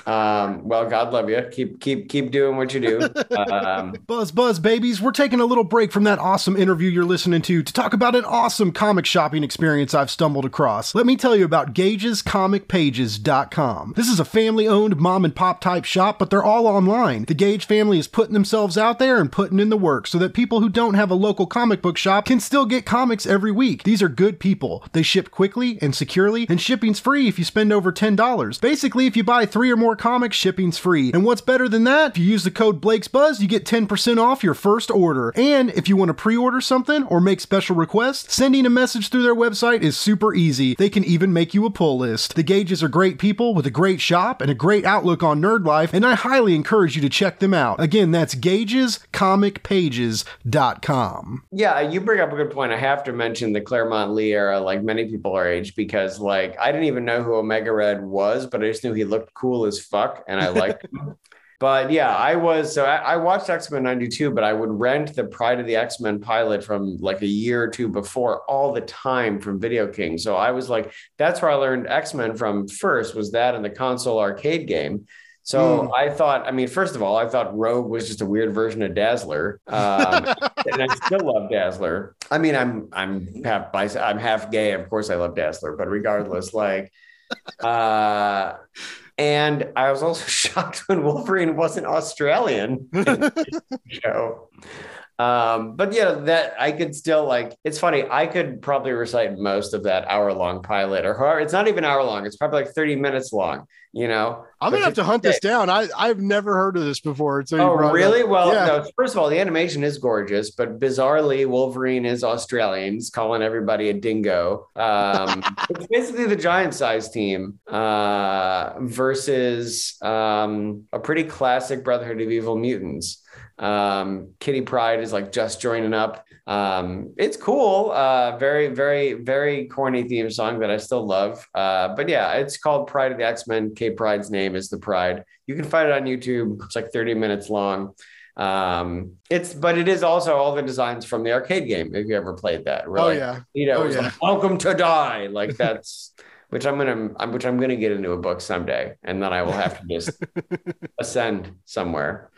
Um, well, God love you. Keep, keep, keep doing what you do. Um, buzz, buzz, babies. We're taking a little break from that awesome interview you're listening to to talk about an awesome comic shopping experience I've stumbled across. Let me tell you about Gage's Comic Pages dot com. This is a family-owned mom and pop type shop, but they're all online. The Gage family is putting themselves out there and putting in the work so that people who don't have a local comic book shop can still get comics every week. These are good people. They ship quickly and securely, and shipping's free if you spend over ten dollars. Basically, if you buy three or more comics, shipping's free. And what's better than that? If you use the code Blake's Buzz, you get ten percent off your first order. And if you want to pre-order something or make special requests, sending a message through their website is super easy. They can even make you a pull list. The Gages are great people with a great shop and a great outlook on nerd life, and I highly encourage you to check them out. Again, that's Gages Comic Pages dot com. Yeah, you bring up a good point. I have to mention the Claremont Lee era, like many people our age, because like I didn't even know who Omega Red was, but I just knew he looked cool as fuck and I liked him. But yeah, I was, so I, I watched X-Men ninety-two, but I would rent the Pride of the X-Men pilot from like a year or two before all the time from Video King. So I was like, that's where I learned X-Men from first, was that in the console arcade game. So mm. I thought, I mean, first of all, I thought Rogue was just a weird version of Dazzler, um, and I still love Dazzler. I mean, I'm I'm half bis- I'm half gay. Of course, I love Dazzler, but regardless, like, uh, and I was also shocked when Wolverine wasn't Australian in the show. Um, but yeah, that I could still like, it's funny. I could probably recite most of that hour long pilot or however, it's not even hour long. It's probably like thirty minutes long, you know, I'm going to have to hunt this down. I I've never heard of this before. Oh, really? Well, yeah. No, first of all, the animation is gorgeous, but bizarrely Wolverine is Australian. He's calling everybody a dingo. Um, it's basically the giant size team, uh, versus, um, a pretty classic Brotherhood of Evil Mutants. Um, Kitty Pryde is like just joining up. Um, it's cool. Uh, very, very, very corny theme song that I still love. Uh, but yeah, it's called Pride of the X-Men. Kate Pryde's name is the Pride. You can find it on YouTube. It's like thirty minutes long. Um, it's, but it is also all the designs from the arcade game. If you ever played that, really. Oh yeah. You know, oh, it was yeah. like, welcome to die. Like that's, which I'm going to, which I'm going to get into a book someday. And then I will have to just ascend somewhere.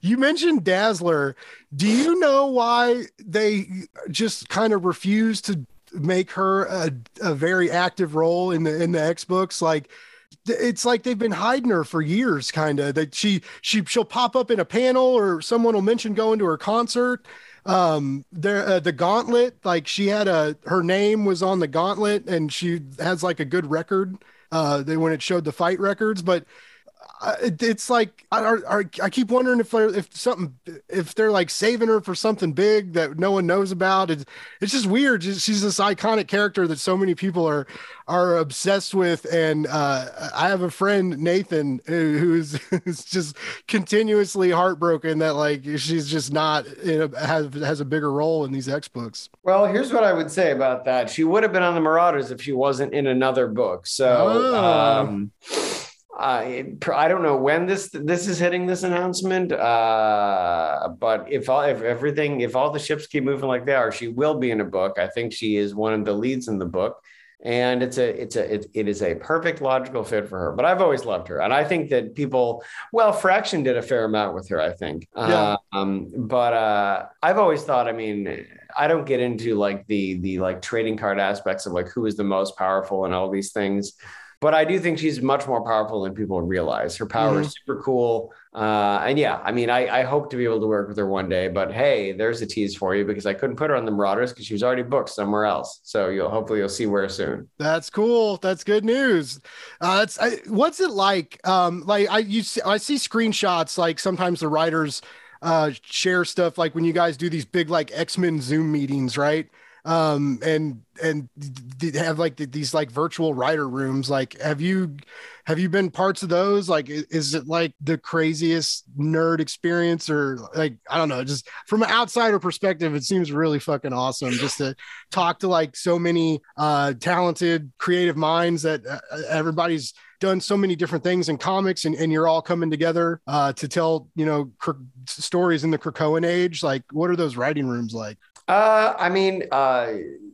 You mentioned Dazzler. Do you know why they just kind of refuse to make her a, a very active role in the in the X books? Like, it's like they've been hiding her for years, kind of. That she she she'll pop up in a panel, or someone will mention going to her concert. Um, there uh, the Gauntlet. Like she had a her name was on the Gauntlet, and she has like a good record. Uh, they when it showed the fight records, but. It's like I, I, I keep wondering if they're, if something if they're like saving her for something big that no one knows about. It's it's just weird. She's this iconic character that so many people are are obsessed with. And uh, I have a friend Nathan who's, who's just continuously heartbroken that like she's just not you know, has has a bigger role in these X books. Well, here's what I would say about that. She would have been on the Marauders if she wasn't in another book. So. Oh. Um... Uh, I don't know when this this is hitting this announcement, uh, but if all, if everything if all the ships keep moving like they are, she will be in a book. I think she is one of the leads in the book, and it's a it's a it, it is a perfect logical fit for her. But I've always loved her, and I think that people well, Fraction did a fair amount with her, I think. Yeah. Um, but uh, I've always thought, I mean. I don't get into like the the like trading card aspects of like who is the most powerful and all these things, but I do think she's much more powerful than people realize. Her power mm-hmm. is super cool. Uh, and yeah, I mean, I, I hope to be able to work with her one day, but hey, there's a tease for you because I couldn't put her on the Marauders because she was already booked somewhere else. So you'll hopefully you'll see where soon. That's cool. That's good news. Uh, that's, I, what's it like? Um, like I, you see, I see screenshots, like sometimes the writers uh, share stuff like when you guys do these big, like X-Men Zoom meetings, right? Um, and and have like these like virtual writer rooms. Like, have you have you been parts of those? Like, is it like the craziest nerd experience, or like, I don't know, just from an outsider perspective, it seems really fucking awesome just to talk to like so many uh, talented creative minds that uh, everybody's done so many different things in comics, and, and you're all coming together uh, to tell, you know, cr- stories in the Krakoan age. Like, what are those writing rooms like? Uh, I mean, uh,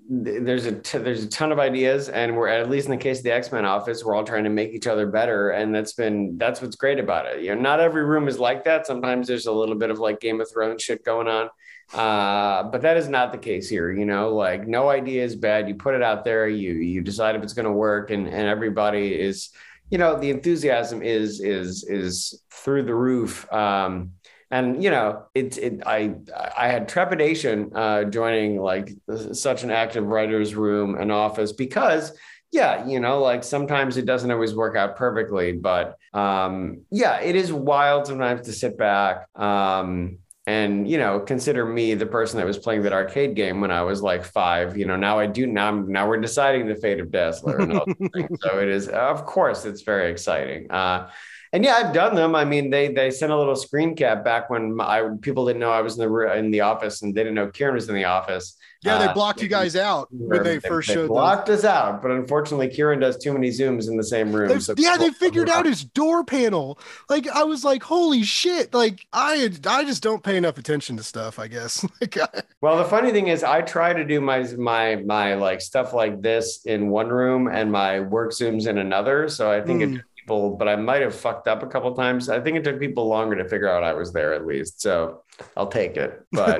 there's a t- there's a ton of ideas, and we're, at least in the case of the X-Men office, we're all trying to make each other better, and that's been that's what's great about it. You know, not every room is like that. Sometimes there's a little bit of like Game of Thrones shit going on, uh, but that is not the case here. You know, like, no idea is bad. You put it out there, you you decide if it's going to work, and and everybody is, you know, the enthusiasm is is is through the roof. Um, And, you know, it, it, I I had trepidation uh, joining like such an active writer's room and office because, yeah, you know, like sometimes it doesn't always work out perfectly. But um, yeah, it is wild sometimes to sit back um, and, you know, consider me the person that was playing that arcade game when I was like five. You know, now I do now. I'm, now we're deciding the fate of Dazzler and all those things. So it is, of course, it's very exciting. Uh And yeah, I've done them. I mean, they they sent a little screen cap back when I people didn't know I was in the in the office, and they didn't know Kieran was in the office. Yeah, they blocked uh, you guys they, out when they, they first they showed. They blocked them. us out, but unfortunately, Kieran does too many zooms in the same room. They, so yeah, they figured out his door panel. Like, I was like, holy shit! Like, I I just don't pay enough attention to stuff, I guess. Like, I... Well, the funny thing is, I try to do my my my like stuff like this in one room and my work zooms in another. So I think mm. it. People, but I might have fucked up a couple of times. I think it took people longer to figure out I was there, at least. So I'll take it. But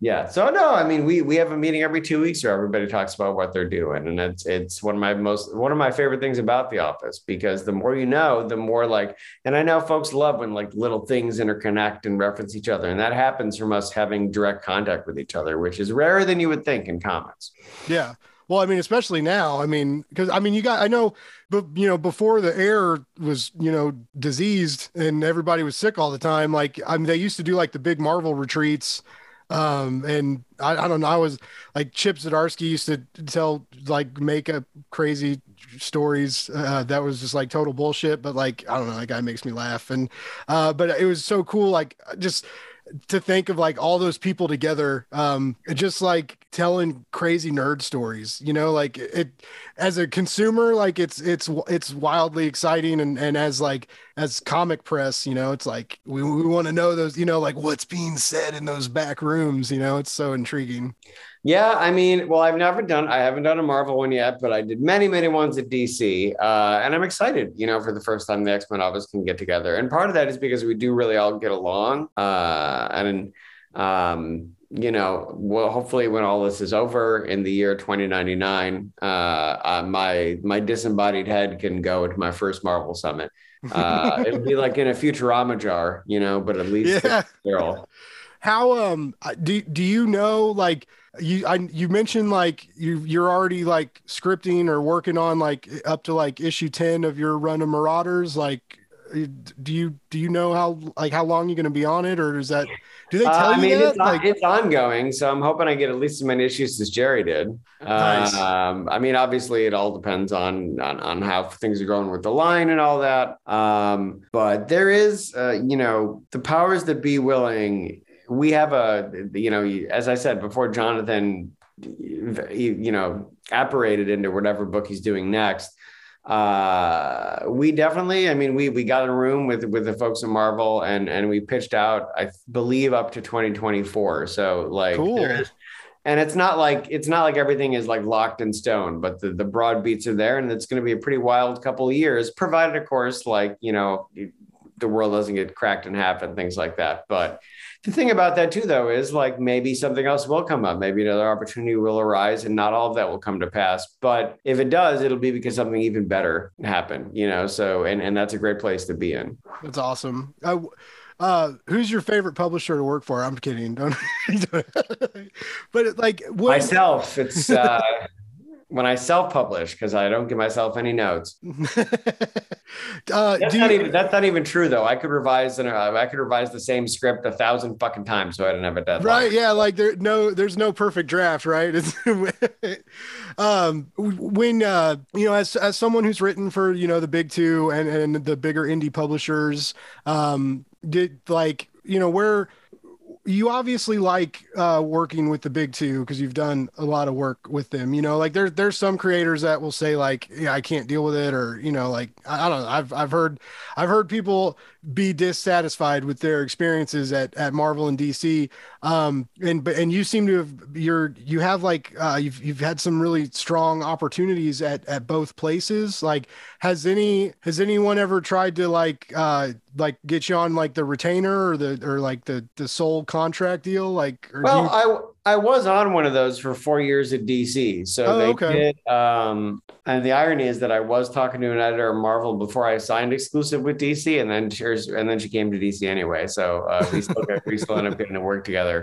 yeah. So no, I mean, we we have a meeting every two weeks where everybody talks about what they're doing. And it's it's one of my most one of my favorite things about the office, because the more you know, the more like, and I know folks love when like little things interconnect and reference each other. And that happens from us having direct contact with each other, which is rarer than you would think in comics. Yeah. Well, I mean, especially now, I mean, because I mean, you got, I know, but you know, before the air was, you know, diseased and everybody was sick all the time. Like, I mean, they used to do like the big Marvel retreats. Um, and I, I don't know, I was like Chip Zdarsky used to tell like make up crazy stories uh, that was just like total bullshit. But like, I don't know, that guy makes me laugh. And, uh, but it was so cool. Like, just to think of like all those people together, um, just like telling crazy nerd stories, you know, like it, as a consumer, like it's, it's, it's wildly exciting. And, and as like, as comic press, you know, it's like, we, we want to know those, you know, like what's being said in those back rooms, you know, it's so intriguing. Yeah. I mean, well, I've never done, I haven't done a Marvel one yet, but I did many, many ones at D C. Uh, and I'm excited, you know, for the first time the X-Men office can get together. And part of that is because we do really all get along. Uh, and, um, you know, well, hopefully when all this is over in the year twenty ninety-nine, uh, uh, my, my disembodied head can go to my first Marvel summit. Uh, it'll be like in a Futurama jar, you know, but at least yeah. they're all. How, um, do, do you know, like, You I, you mentioned like you you're already like scripting or working on like up to like issue ten of your run of Marauders. Like, do you do you know how like how long you're going to be on it, or is that do they tell uh, I mean, you that? It's, like, it's ongoing, so I'm hoping I get at least as many issues as Jerry did. Nice. Um, I mean, obviously, it all depends on, on on how things are going with the line and all that. Um, but there is, uh, you know, the powers that be willing. We have a, you know, as I said before, Jonathan, you know, apparated into whatever book he's doing next. Uh, we definitely, I mean, we we got a room with with the folks at Marvel, and and we pitched out, I believe, up to twenty twenty-four. So like, cool. there is, and it's not like it's not like everything is like locked in stone, but the the broad beats are there, and it's going to be a pretty wild couple of years, provided, of course, like you know. the world doesn't get cracked in half and things like that. But the thing about that too, though, is like maybe something else will come up. Maybe another opportunity will arise, and not all of that will come to pass. But if it does, it'll be because something even better happened, you know? So, and, and that's a great place to be in. That's awesome. I, uh, who's your favorite publisher to work for? I'm kidding. Don't, don't. But like what... myself, it's, uh, when I self-publish, because I don't give myself any notes. uh, that's, do not you... even, that's not even true, though. I could revise and uh, I could revise the same script a thousand fucking times, so I don't have a deadline. Right? Yeah, like there no, there's no perfect draft, right? It's, um, when uh, you know, as as someone who's written for you know the big two and and the bigger indie publishers, um, did like you know where. You obviously like uh, working with the big two because you've done a lot of work with them. You know, like there's there's some creators that will say like, yeah, I can't deal with it, or you know, like I, I don't know. I've I've heard I've heard people be dissatisfied with their experiences at, at Marvel and D C. Um, and but and you seem to have you're you have like uh, you've you've had some really strong opportunities at at both places. Like, has any has anyone ever tried to like uh, like get you on like the retainer or the or like the the sole contract deal? Like, or well, you... I I was on one of those for four years at D C. So oh, they okay. did. Um, and the irony is that I was talking to an editor at Marvel before I signed exclusive with D C, and then she's and then she came to D C anyway. So uh, we still got, we still ended up getting to work together.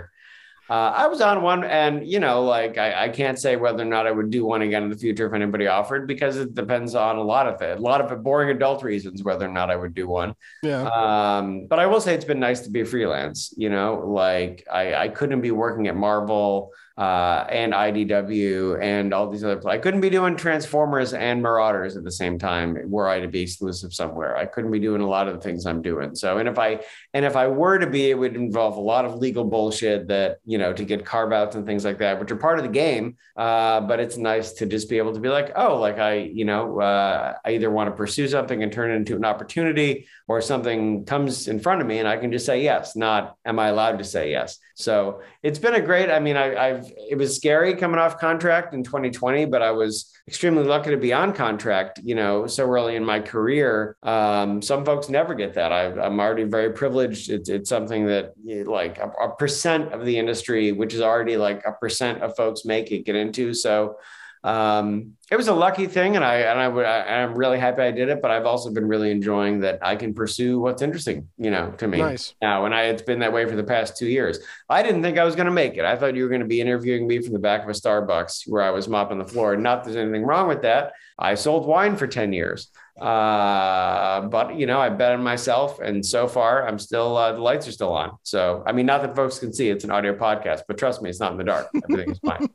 Uh, I was on one, and you know, like I, I can't say whether or not I would do one again in the future if anybody offered, because it depends on a lot of it, a lot of it, boring adult reasons whether or not I would do one. Yeah. Um, but I will say it's been nice to be freelance. You know, like I, I couldn't be working at Marvel uh, and I D W and all these other. I couldn't be doing Transformers and Marauders at the same time were I to be exclusive somewhere. I couldn't be doing a lot of the things I'm doing. So, and if I and if I were to be, it would involve a lot of legal bullshit that. You know, to get carve outs and things like that, which are part of the game. Uh, but it's nice to just be able to be like, oh, like I, you know, uh, I either want to pursue something and turn it into an opportunity, or something comes in front of me and I can just say yes, not am I allowed to say yes. So it's been a great, I mean, I, I've, it was scary coming off contract in twenty twenty, but I was extremely lucky to be on contract, you know, so early in my career. Um, some folks never get that. I, I'm already very privileged. It's, it's something that like a, a percent of the industry, which is already like a percent of folks make it get into. So um, it was a lucky thing. And I, and I would, I, I'm really happy I did it, but I've also been really enjoying that I can pursue what's interesting, you know, to me nice. now. And I, it's been that way for the past two years. I didn't think I was going to make it. I thought you were going to be interviewing me from the back of a Starbucks where I was mopping the floor. Not that there's anything wrong with that. I sold wine for ten years. Uh, but you know, I bet on myself, and so far I'm still, uh, the lights are still on. So, I mean, not that folks can see, it's an audio podcast, but trust me, it's not in the dark. Everything is fine.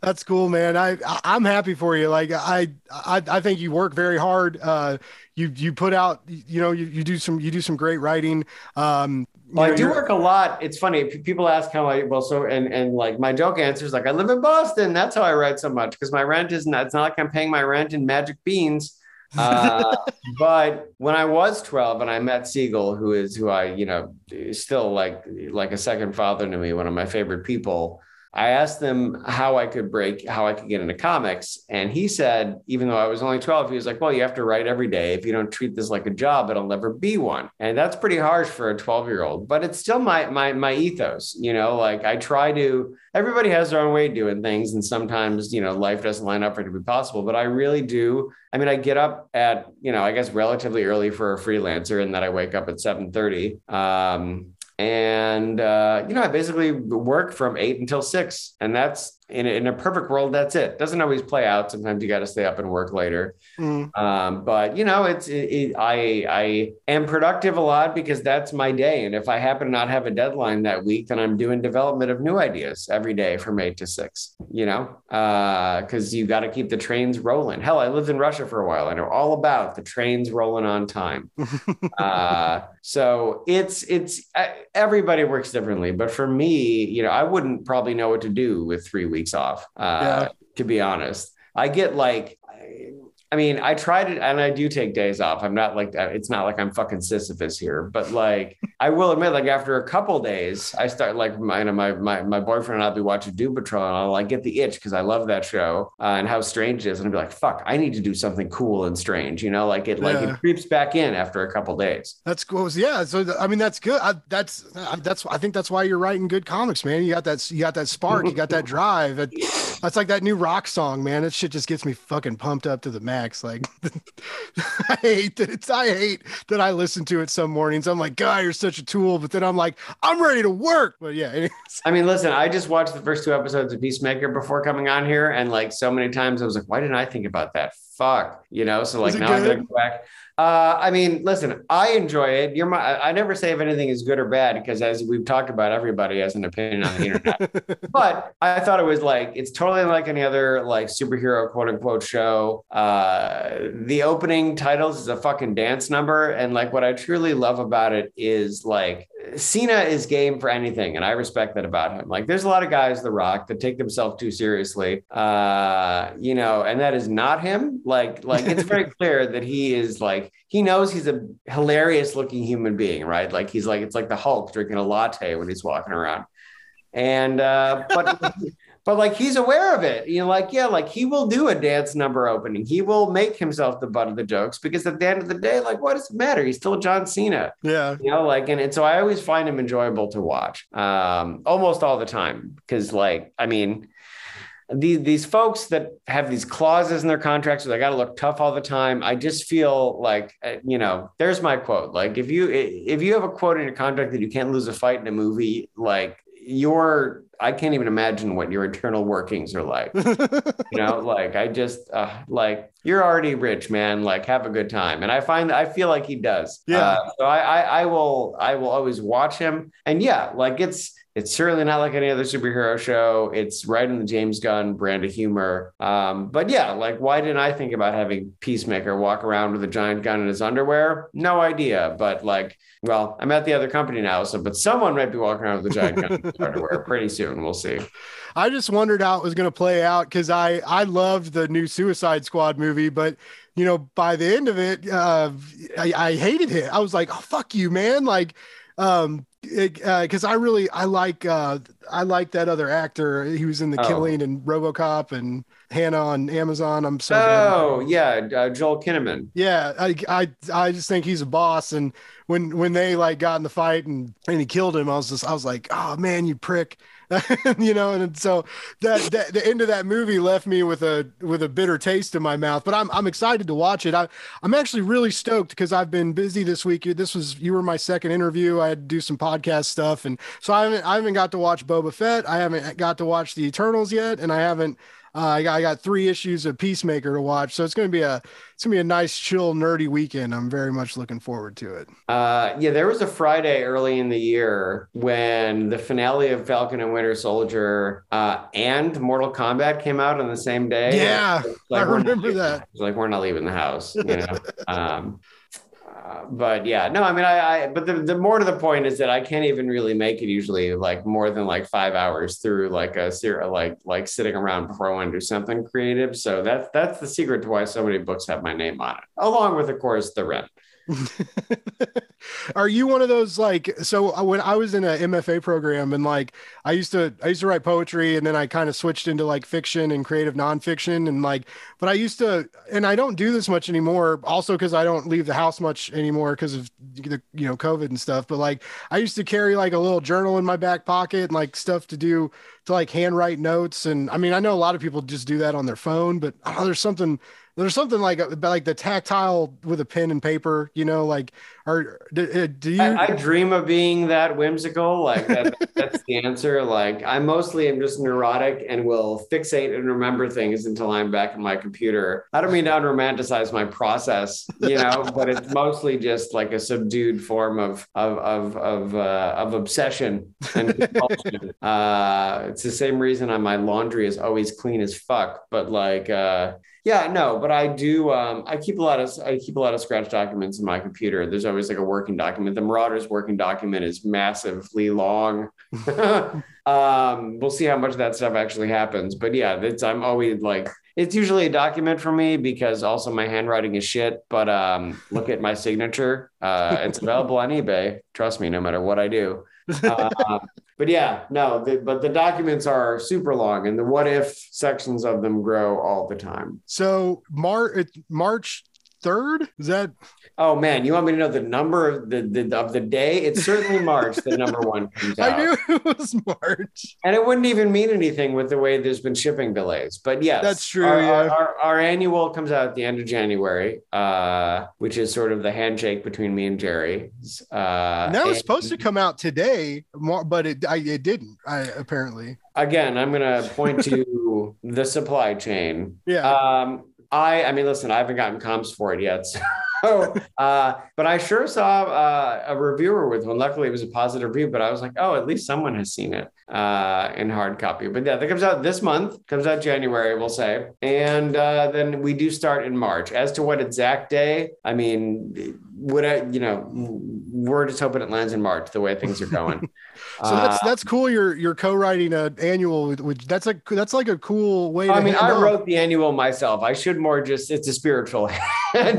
That's cool, man. I, I'm happy for you. Like I, I, I think you work very hard. Uh, you, you put out, you know, you, you do some, you do some great writing. Um, Well, I do work a lot. It's funny. People ask how I, well, so, and, and like my joke answer is like, I live in Boston. That's how I write so much. Cause my rent isn't, it's not like I'm paying my rent in magic beans. uh, but when I was twelve and I met Siegel, who is who I, you know, is still like, like a second father to me, one of my favorite people, I asked them how I could break, how I could get into comics. And he said, even though I was only twelve, he was like, well, you have to write every day. If you don't treat this like a job, it'll never be one. And that's pretty harsh for a twelve year old, but it's still my, my, my ethos, you know, like I try to, everybody has their own way of doing things. And sometimes, you know, life doesn't line up for it to be possible, but I really do. I mean, I get up at, you know, I guess relatively early for a freelancer, and that I wake up at seven thirty. Um, And, uh, you know, I basically work from eight until six, and that's in a, in a perfect world. That's it. Doesn't always play out. Sometimes you got to stay up and work later. Mm. Um, but, you know, it's it, it, I I am productive a lot because that's my day. And if I happen to not have a deadline that week, then I'm doing development of new ideas every day from eight to six, you know, because uh, you got to keep the trains rolling. Hell, I lived in Russia for a while. I know all about the trains rolling on time. uh, so it's it's I, everybody works differently. But for me, you know, I wouldn't probably know what to do with three weeks off, uh, yeah. to be honest. I get like, I mean, I tried it, and I do take days off. I'm not like, it's not like I'm fucking Sisyphus here, but like, I will admit, like after a couple days, I start like, my, my, my, my boyfriend and I'll be watching Doom Patrol, and I'll like get the itch because I love that show uh, and how strange it is. And I'll be like, fuck, I need to do something cool and strange, you know, like it, yeah. like it creeps back in after a couple days. That's cool. Yeah. So, I mean, that's good. I, that's, I, that's, I think that's why you're writing good comics, man. You got that, you got that spark, you got that drive. It, that's like that new rock song, man. That shit just gets me fucking pumped up to the max. Max. Like, I hate that it's, I hate that I listen to it some mornings. I'm like, God, you're such a tool. But then I'm like, I'm ready to work. But yeah. Anyways. I mean, listen, I just watched the first two episodes of Peacemaker before coming on here. And like so many times I was like, why didn't I think about that? Fuck, you know? So like now good? I'm going to go back. Uh, I mean, listen, I enjoy it. You're my, I never say if anything is good or bad, because as we've talked about, everybody has an opinion on the internet, but I thought it was like, it's totally unlike any other like superhero quote unquote show. Uh, the opening titles is a fucking dance number. And like, what I truly love about it is like, Cena is game for anything. And I respect that about him. Like there's a lot of guys, The Rock, that take themselves too seriously, uh, you know, and that is not him. Like, like it's very clear that he is like, he knows he's a hilarious looking human being, right? Like he's like, it's like the Hulk drinking a latte when he's walking around. And, uh, but, but like, he's aware of it. You know, like, yeah, like he will do a dance number opening. He will make himself the butt of the jokes because at the end of the day, like, what does it matter? He's still John Cena. Yeah. You know, like, and, and so I always find him enjoyable to watch, um, almost all the time. Cause like, I mean, These, these folks that have these clauses in their contracts, so they got to look tough all the time. I just feel like, you know, there's my quote. Like if you, if you have a quote in your contract that you can't lose a fight in a movie, like your, I can't even imagine what your internal workings are like, you know, like I just uh, like you're already rich, man, like have a good time. And I find, I feel like he does. Yeah. Uh, so I, I, I will, I will always watch him. And yeah, like it's, It's certainly not like any other superhero show. It's right in the James Gunn brand of humor. Um, but yeah, like, why didn't I think about having Peacemaker walk around with a giant gun in his underwear? No idea. But like, well, I'm at the other company now, so, but someone might be walking around with a giant gun in his underwear pretty soon. We'll see. I just wondered how it was going to play out because I, I loved the new Suicide Squad movie, but you know, by the end of it, uh, I, I hated it. I was like, oh, fuck you, man. Like, um, because uh, I really I like uh, I like that other actor. He was in The oh. Killing and RoboCop and Hannah on Amazon. I'm so oh yeah, uh, Joel Kinnaman. Yeah, I, I I just think he's a boss. And when when they like got in the fight and, and he killed him, I was just I was like, oh man, you prick. You know, and so that, that the end of that movie left me with a with a bitter taste in my mouth. But I'm I'm excited to watch it. I, I'm actually really stoked because I've been busy this week. This was you were my second interview. I had to do some podcast stuff, and so I haven't I haven't got to watch Boba Fett. I haven't got to watch the Eternals yet, and I haven't. Uh, I got I got three issues of Peacemaker to watch, so it's gonna be a it's gonna be a nice, chill, nerdy weekend. I'm very much looking forward to it. Uh, yeah, there was a Friday early in the year when the finale of Falcon and Winter Soldier uh, and Mortal Kombat came out on the same day. Yeah, like, I remember that. It's like we're not leaving the house, you know. um, Uh, but yeah, no, I mean, I, I but the, the more to the point is that I can't even really make it usually like more than like five hours through like a like like sitting around before I want to do something creative. So that's that's the secret to why so many books have my name on it, along with, of course, the rent. Are you one of those like so when I was in a M F A program and like I used to I used to write poetry and then I kind of switched into like fiction and creative nonfiction and like but I used to and I don't do this much anymore also because I don't leave the house much anymore because of the you know COVID and stuff but like I used to carry like a little journal in my back pocket and like stuff to do to like handwrite notes and I mean I know a lot of people just do that on their phone but oh, there's something There's something like like the tactile with a pen and paper, you know, like, or do, do you? I, I dream of being that whimsical. Like that, that's the answer. Like I mostly am just neurotic and will fixate and remember things until I'm back in my computer. I don't mean to unromanticize my process, you know, but it's mostly just like a subdued form of of of of, uh, of obsession and compulsion. uh, it's the same reason I, my laundry is always clean as fuck, but like. Uh, Yeah, no, but I do. Um, I keep a lot of I keep a lot of scratch documents in my computer. There's always like a working document. The Marauders working document is massively long. um, we'll see how much of that stuff actually happens. But yeah, it's I'm always like it's usually a document for me because also my handwriting is shit. But um, look at my signature. Uh, it's available on eBay. Trust me, no matter what I do. Uh, But yeah, no, the, but the documents are super long and the what if sections of them grow all the time. So Mar- March third? Is that? Oh man, you want me to know the number of the, the of the day? It's certainly March. The number one comes out. I knew it was March, and it wouldn't even mean anything with the way there's been shipping delays. But yes, that's true. Our, yeah. our, our, our annual comes out at the end of January, uh, which is sort of the handshake between me and Jerry. Uh, and that was and- supposed to come out today, but it I, it didn't. I, apparently, again, I'm going to point to the supply chain. Yeah. Um, I, I mean, listen, I haven't gotten comps for it yet. So, uh, but I sure saw uh, a reviewer with one. Luckily, it was a positive review, but I was like, oh, at least someone has seen it uh, in hard copy. But yeah, that comes out this month, comes out January, we'll say. And uh, then we do start in March. As to what exact day, I mean, would I, you know, we're just hoping it lands in March the way things are going. So uh, that's that's cool. You're you're co-writing an annual, which that's like that's like a cool way. I to mean, I up. wrote the annual myself. I should more just it's a spiritual. uh,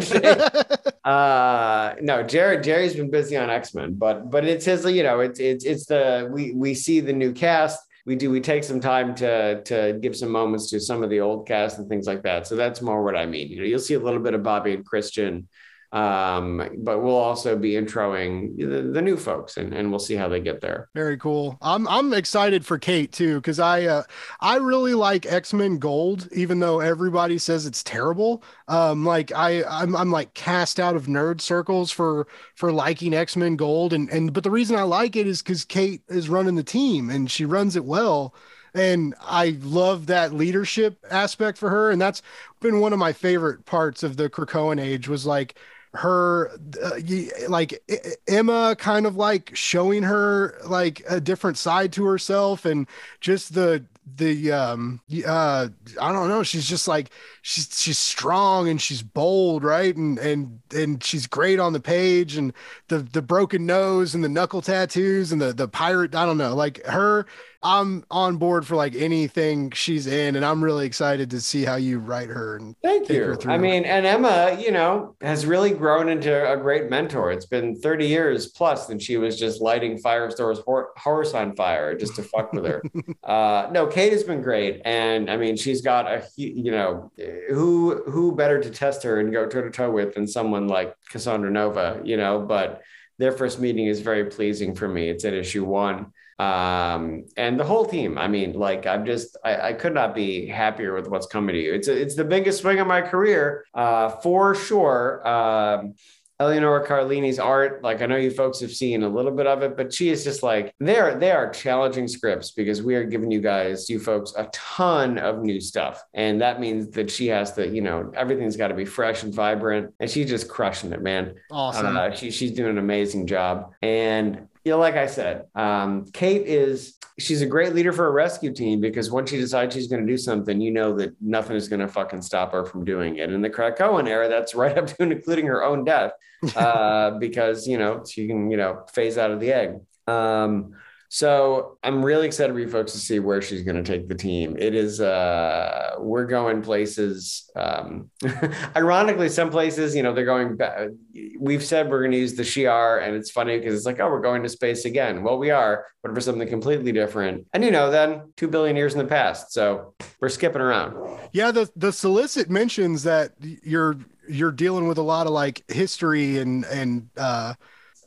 no, Jerry Jerry's been busy on X-Men, but but it's his. You know, it's it's it's the we we see the new cast. We do, we take some time to to give some moments to some of the old cast and things like that. So that's more what I mean. You know, you'll see a little bit of Bobby and Christian. Um, but we'll also be introing the, the new folks, and, and we'll see how they get there. Very cool. I'm I'm excited for Kate too, because I uh, I really like X-Men Gold, even though everybody says it's terrible. Um, like I I'm I'm like cast out of nerd circles for for liking X-Men Gold, and and but the reason I like it is because Kate is running the team and she runs it well. And I love that leadership aspect for her, and that's been one of my favorite parts of the Krakoan age was like. her uh, like Emma kind of like showing her like a different side to herself, and just the the um uh I don't know, she's just like she's she's strong and she's bold, right? And and and she's great on the page, and the the broken nose and the knuckle tattoos and the the pirate, I don't know, like her, I'm on board for like anything she's in, and I'm really excited to see how you write her. And thank you. Her I mean, and Emma, you know, has really grown into a great mentor. It's been thirty years plus, and she was just lighting Firestore's hor- horse on fire just to fuck with her. uh, no, Kate has been great, and I mean, she's got a you know who who better to test her and go toe to toe with than someone like Cassandra Nova, you know. But their first meeting is very pleasing for me. It's at issue one. Um, and the whole team, I mean, like, I'm just, I, I could not be happier with what's coming to you. It's a, it's the biggest swing of my career, uh, for sure. Um, Eleonora Carlini's art, like I know you folks have seen a little bit of it, but she is just like, they're, they are challenging scripts because we are giving you guys, you folks, a ton of new stuff. And that means that she has to, you know, everything's got to be fresh and vibrant, and she's just crushing it, man. Awesome. Uh, she, she's doing an amazing job. And you know, like I said, um, Kate is, she's a great leader for a rescue team, because once she decides she's going to do something, you know that nothing is going to fucking stop her from doing it. In the Krakoan era, that's right up to and including her own death, uh, because, you know, she can, you know, phase out of the egg. Um, so I'm really excited for you folks to see where she's going to take the team. It is, uh, we're going places, um, ironically, some places, you know, they're going back. We've said we're going to use the Shi'ar, and it's funny because it's like, oh, we're going to space again. Well, we are, but for something completely different. And, you know, then two billion years in the past. So we're skipping around. Yeah. The, the solicit mentions that you're, you're dealing with a lot of like history and, and, uh,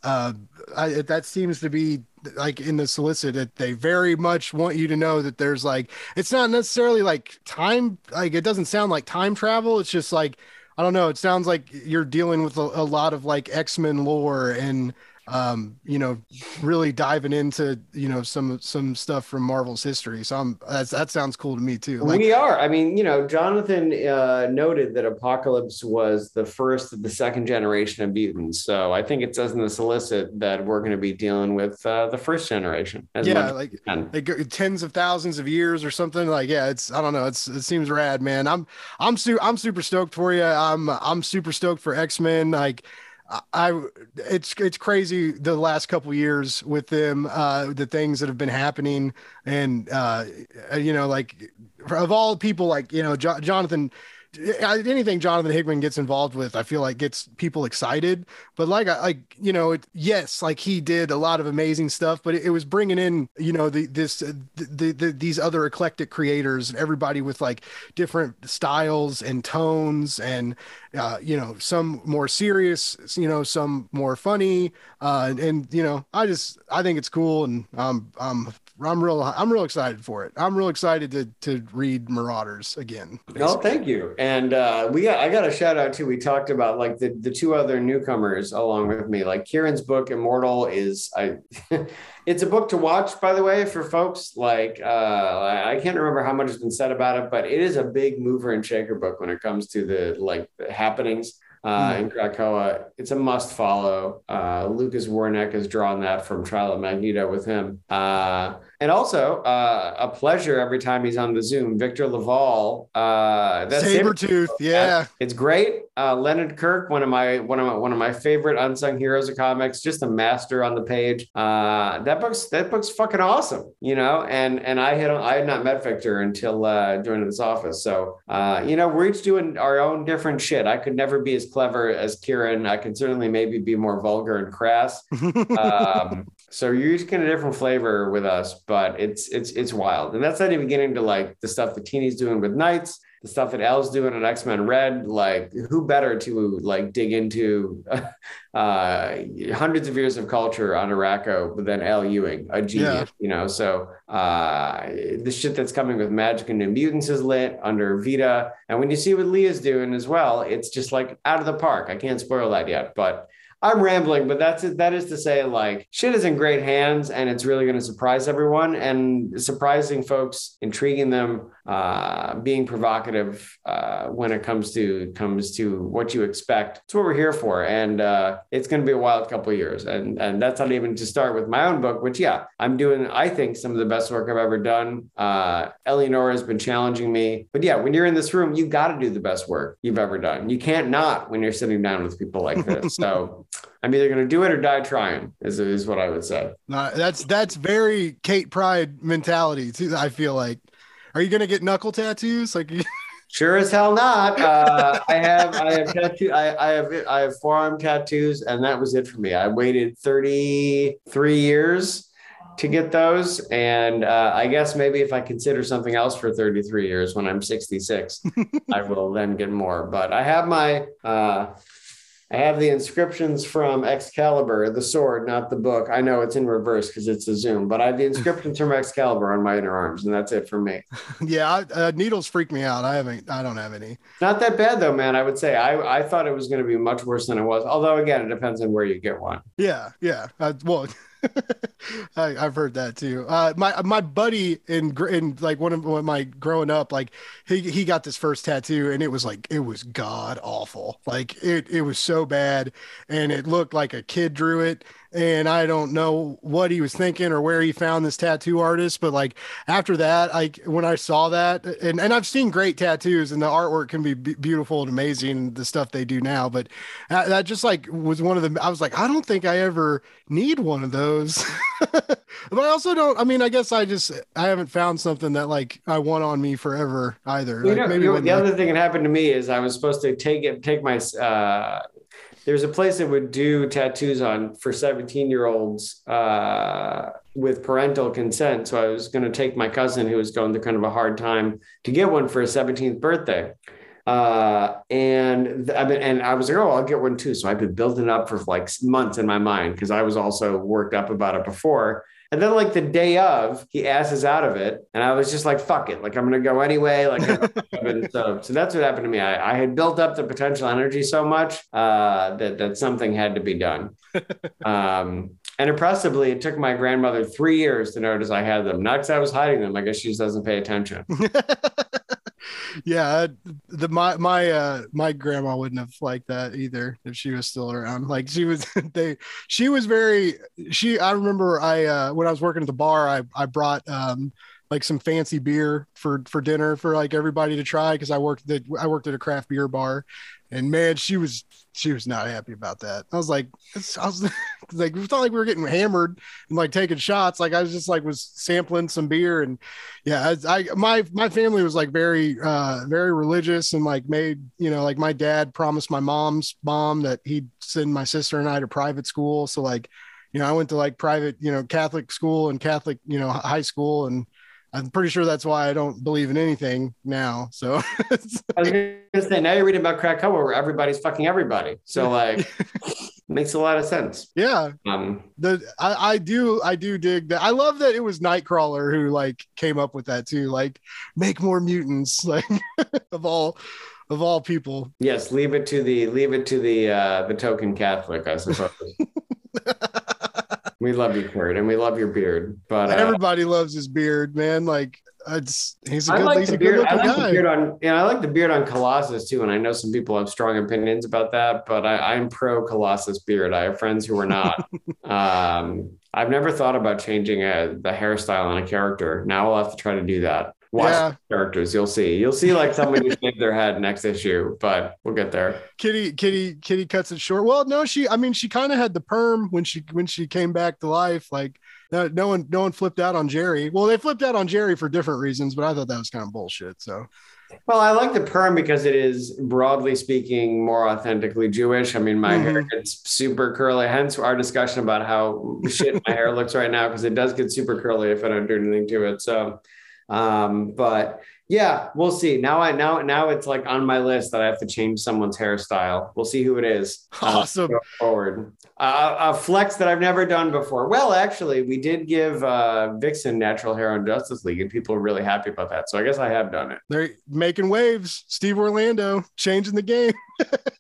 uh, I, that seems to be, like in the solicit, they very much want you to know that there's like, it's not necessarily like time, like it doesn't sound like time travel. It's just like, I don't know. It sounds like you're dealing with a, a lot of like X-Men lore, and, um, you know, really diving into, you know, some, some stuff from Marvel's history. So I'm, that's, that sounds cool to me too. Like, we are, I mean, you know, Jonathan, uh, noted that Apocalypse was the first of the second generation of mutants. So I think it says in the solicit that we're going to be dealing with, uh, the first generation. As yeah. Like, like tens of thousands of years or something like, yeah, it's, I don't know. It's, it seems rad, man. I'm, I'm super, I'm super stoked for you. I'm, I'm super stoked for X-Men. Like, I it's it's crazy the last couple years with them, uh the things that have been happening, and uh you know, like of all people, like, you know, jo- Jonathan anything Jonathan Hickman gets involved with, I feel like gets people excited. But like, like you know, it, yes, like he did a lot of amazing stuff, but it, it was bringing in, you know, the this the, the these other eclectic creators and everybody with like different styles and tones, and uh, you know, some more serious, you know, some more funny, uh, and, and you know, I just I think it's cool, and um um. I'm real. I'm real excited for it. I'm real excited to to read Marauders again. Basically. No, thank you. And uh, we got, I got a shout out too. We talked about like the the two other newcomers along with me. Like Kieran's book Immortal is I. It's a book to watch, by the way, for folks. Like uh, I can't remember how much has been said about it, but it is a big mover and shaker book when it comes to the like the happenings. Uh, in Krakoa, it's a must follow. Uh, Lucas Warnick has drawn that from Trial of Magneto with him. Uh, and also uh, a pleasure every time he's on the Zoom, Victor Laval. Uh, Sabretooth, yeah. It's great. Uh, Leonard Kirk, one of my one of my, one of my favorite unsung heroes of comics, just a master on the page. Uh, that book's that book's fucking awesome, you know. And and I had I had not met Victor until uh, joining this office. So uh, you know, we're each doing our own different shit. I could never be as clever as Kieran. I can certainly maybe be more vulgar and crass. Um, so you're each getting a different flavor with us, but it's it's it's wild. And that's not even getting to like the stuff that Teeny's doing with Knights. The stuff that Al's doing on X-Men Red, like who better to like dig into uh, hundreds of years of culture on Araco than Al Ewing, a genius, yeah. You know? So uh, the shit that's coming with Magic and New Mutants is lit under Vita. And when you see what Leah's doing as well, it's just like out of the park. I can't spoil that yet, but I'm rambling, but that's it. That is to say, like, shit is in great hands, and it's really going to surprise everyone, and surprising folks, intriguing them, uh, being provocative uh, when it comes to comes to what you expect. It's what we're here for, and uh, it's going to be a wild couple of years. And and that's not even to start with my own book, which yeah, I'm doing. I think some of the best work I've ever done. Uh, Eleonora has been challenging me, but yeah, when you're in this room, you got to do the best work you've ever done. You can't not when you're sitting down with people like this. So. I'm either going to do it or die trying, is is what I would say. Uh, that's that's very Kate Pride mentality too. I feel like, are you going to get knuckle tattoos? Like, sure as hell not. Uh, I have I have tattoo I, I have I have forearm tattoos, and that was it for me. I waited thirty-three years to get those, and uh, I guess maybe if I consider something else for thirty-three years when I'm sixty-six, I will then get more. But I have my. Uh, I have the inscriptions from Excalibur, the sword, not the book. I know it's in reverse because it's a Zoom, but I have the inscriptions from Excalibur on my inner arms, and that's it for me. Yeah, I, uh, needles freak me out. I haven't. I don't have any. Not that bad though, man. I would say I, I thought it was going to be much worse than it was. Although again, it depends on where you get one. Yeah, yeah. Uh, well. I, I've heard that too. Uh, my my buddy in in like one of my growing up, like he he got this first tattoo, and it was like it was god awful. Like it it was so bad, and it looked like a kid drew it. And I don't know what he was thinking or where he found this tattoo artist, but like after that, like when I saw that, and, and I've seen great tattoos, and the artwork can be b- beautiful and amazing, the stuff they do now. But that, that just like was one of the, I was like, I don't think I ever need one of those. But I also don't, I mean, I guess I just, I haven't found something that like I want on me forever either. You like know, maybe you know, the I, other thing that happened to me is I was supposed to take it, take my, uh, there's a place that would do tattoos on for seventeen year olds uh, with parental consent. So I was going to take my cousin who was going through kind of a hard time to get one for his seventeenth birthday. Uh, and I've been, and I was like, oh, I'll get one too. So I've been building up for like months in my mind because I was also worked up about it before. And then like the day of, he asses out of it. And I was just like, fuck it. Like, I'm going to go anyway. Like, so, so that's what happened to me. I, I had built up the potential energy so much uh, that, that something had to be done. Um, and impressively, it took my grandmother three years to notice I had them. Not because I was hiding them. I guess she just doesn't pay attention. Yeah, the my my uh my grandma wouldn't have liked that either if she was still around. Like she was they she was very she I remember I uh when I was working at the bar, I I brought um like some fancy beer for for dinner for like everybody to try because I worked that I worked at a craft beer bar And man, she was she was not happy about that. I was like, it's, I was like, it's not like we were getting hammered and like taking shots. Like I was just like was sampling some beer, and yeah, I, I my my family was like very uh, very religious and like made you know like my dad promised my mom's mom that he'd send my sister and I to private school. So like, you know, I went to like private you know Catholic school and Catholic you know high school, and I'm pretty sure that's why I don't believe in anything now. So I was gonna say, now you're reading about Krakoa where everybody's fucking everybody. So like makes a lot of sense. Yeah. Um, the I, I do I do dig that. I love that it was Nightcrawler who like came up with that too. Like make more mutants, like of all of all people. Yes, leave it to the leave it to the uh, the token Catholic, I suppose. We love you, Kurt, and we love your beard. But uh, everybody loves his beard, man. Like, it's, he's a good, I like he's the beard. A good looking I like guy. The beard on, you know, I like the beard on Colossus too, and I know some people have strong opinions about that. But I, I'm pro Colossus beard. I have friends who are not. um, I've never thought about changing a, the hairstyle on a character. Now I'll have to try to do that. Watch yeah. characters, you'll see. You'll see like somebody shave their head next issue, but we'll get there. Kitty, Kitty, Kitty cuts it short. Well, no, she. I mean, she kind of had the perm when she when she came back to life. Like no, no one, no one flipped out on Jerry. Well, they flipped out on Jerry for different reasons, but I thought that was kind of bullshit. So. Well, I like the perm because it is, broadly speaking, more authentically Jewish. I mean, my mm-hmm. hair gets super curly, hence our discussion about how shit my hair looks right now, because it does get super curly if I don't do anything to it. So. Um, but yeah, we'll see. Now I now now it's like on my list that I have to change someone's hairstyle. We'll see who it is. Awesome. Uh, forward. Uh, a flex that I've never done before. Well, actually, we did give uh, Vixen natural hair on Justice League, and people are really happy about that. So I guess I have done it. They're making waves. Steve Orlando changing the game.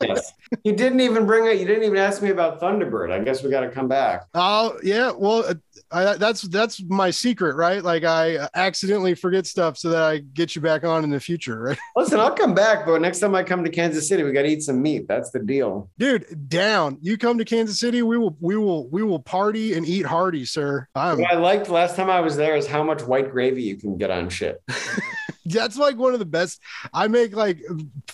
Yes. You didn't even bring it. You didn't even ask me about Thunderbird. I guess we got to come back. Oh yeah. Well, I, that's that's my secret, right? Like I accidentally forget stuff so that I get you back on in the future, right? Listen, I'll come back, but next time I come to Kansas City, we got to eat some meat. That's the deal, dude. Down. You come to Kansas City, we will, we will, we will party and eat hearty, sir. I'm... What I liked last time I was there is how much white gravy you can get on shit. That's like one of the best. I make like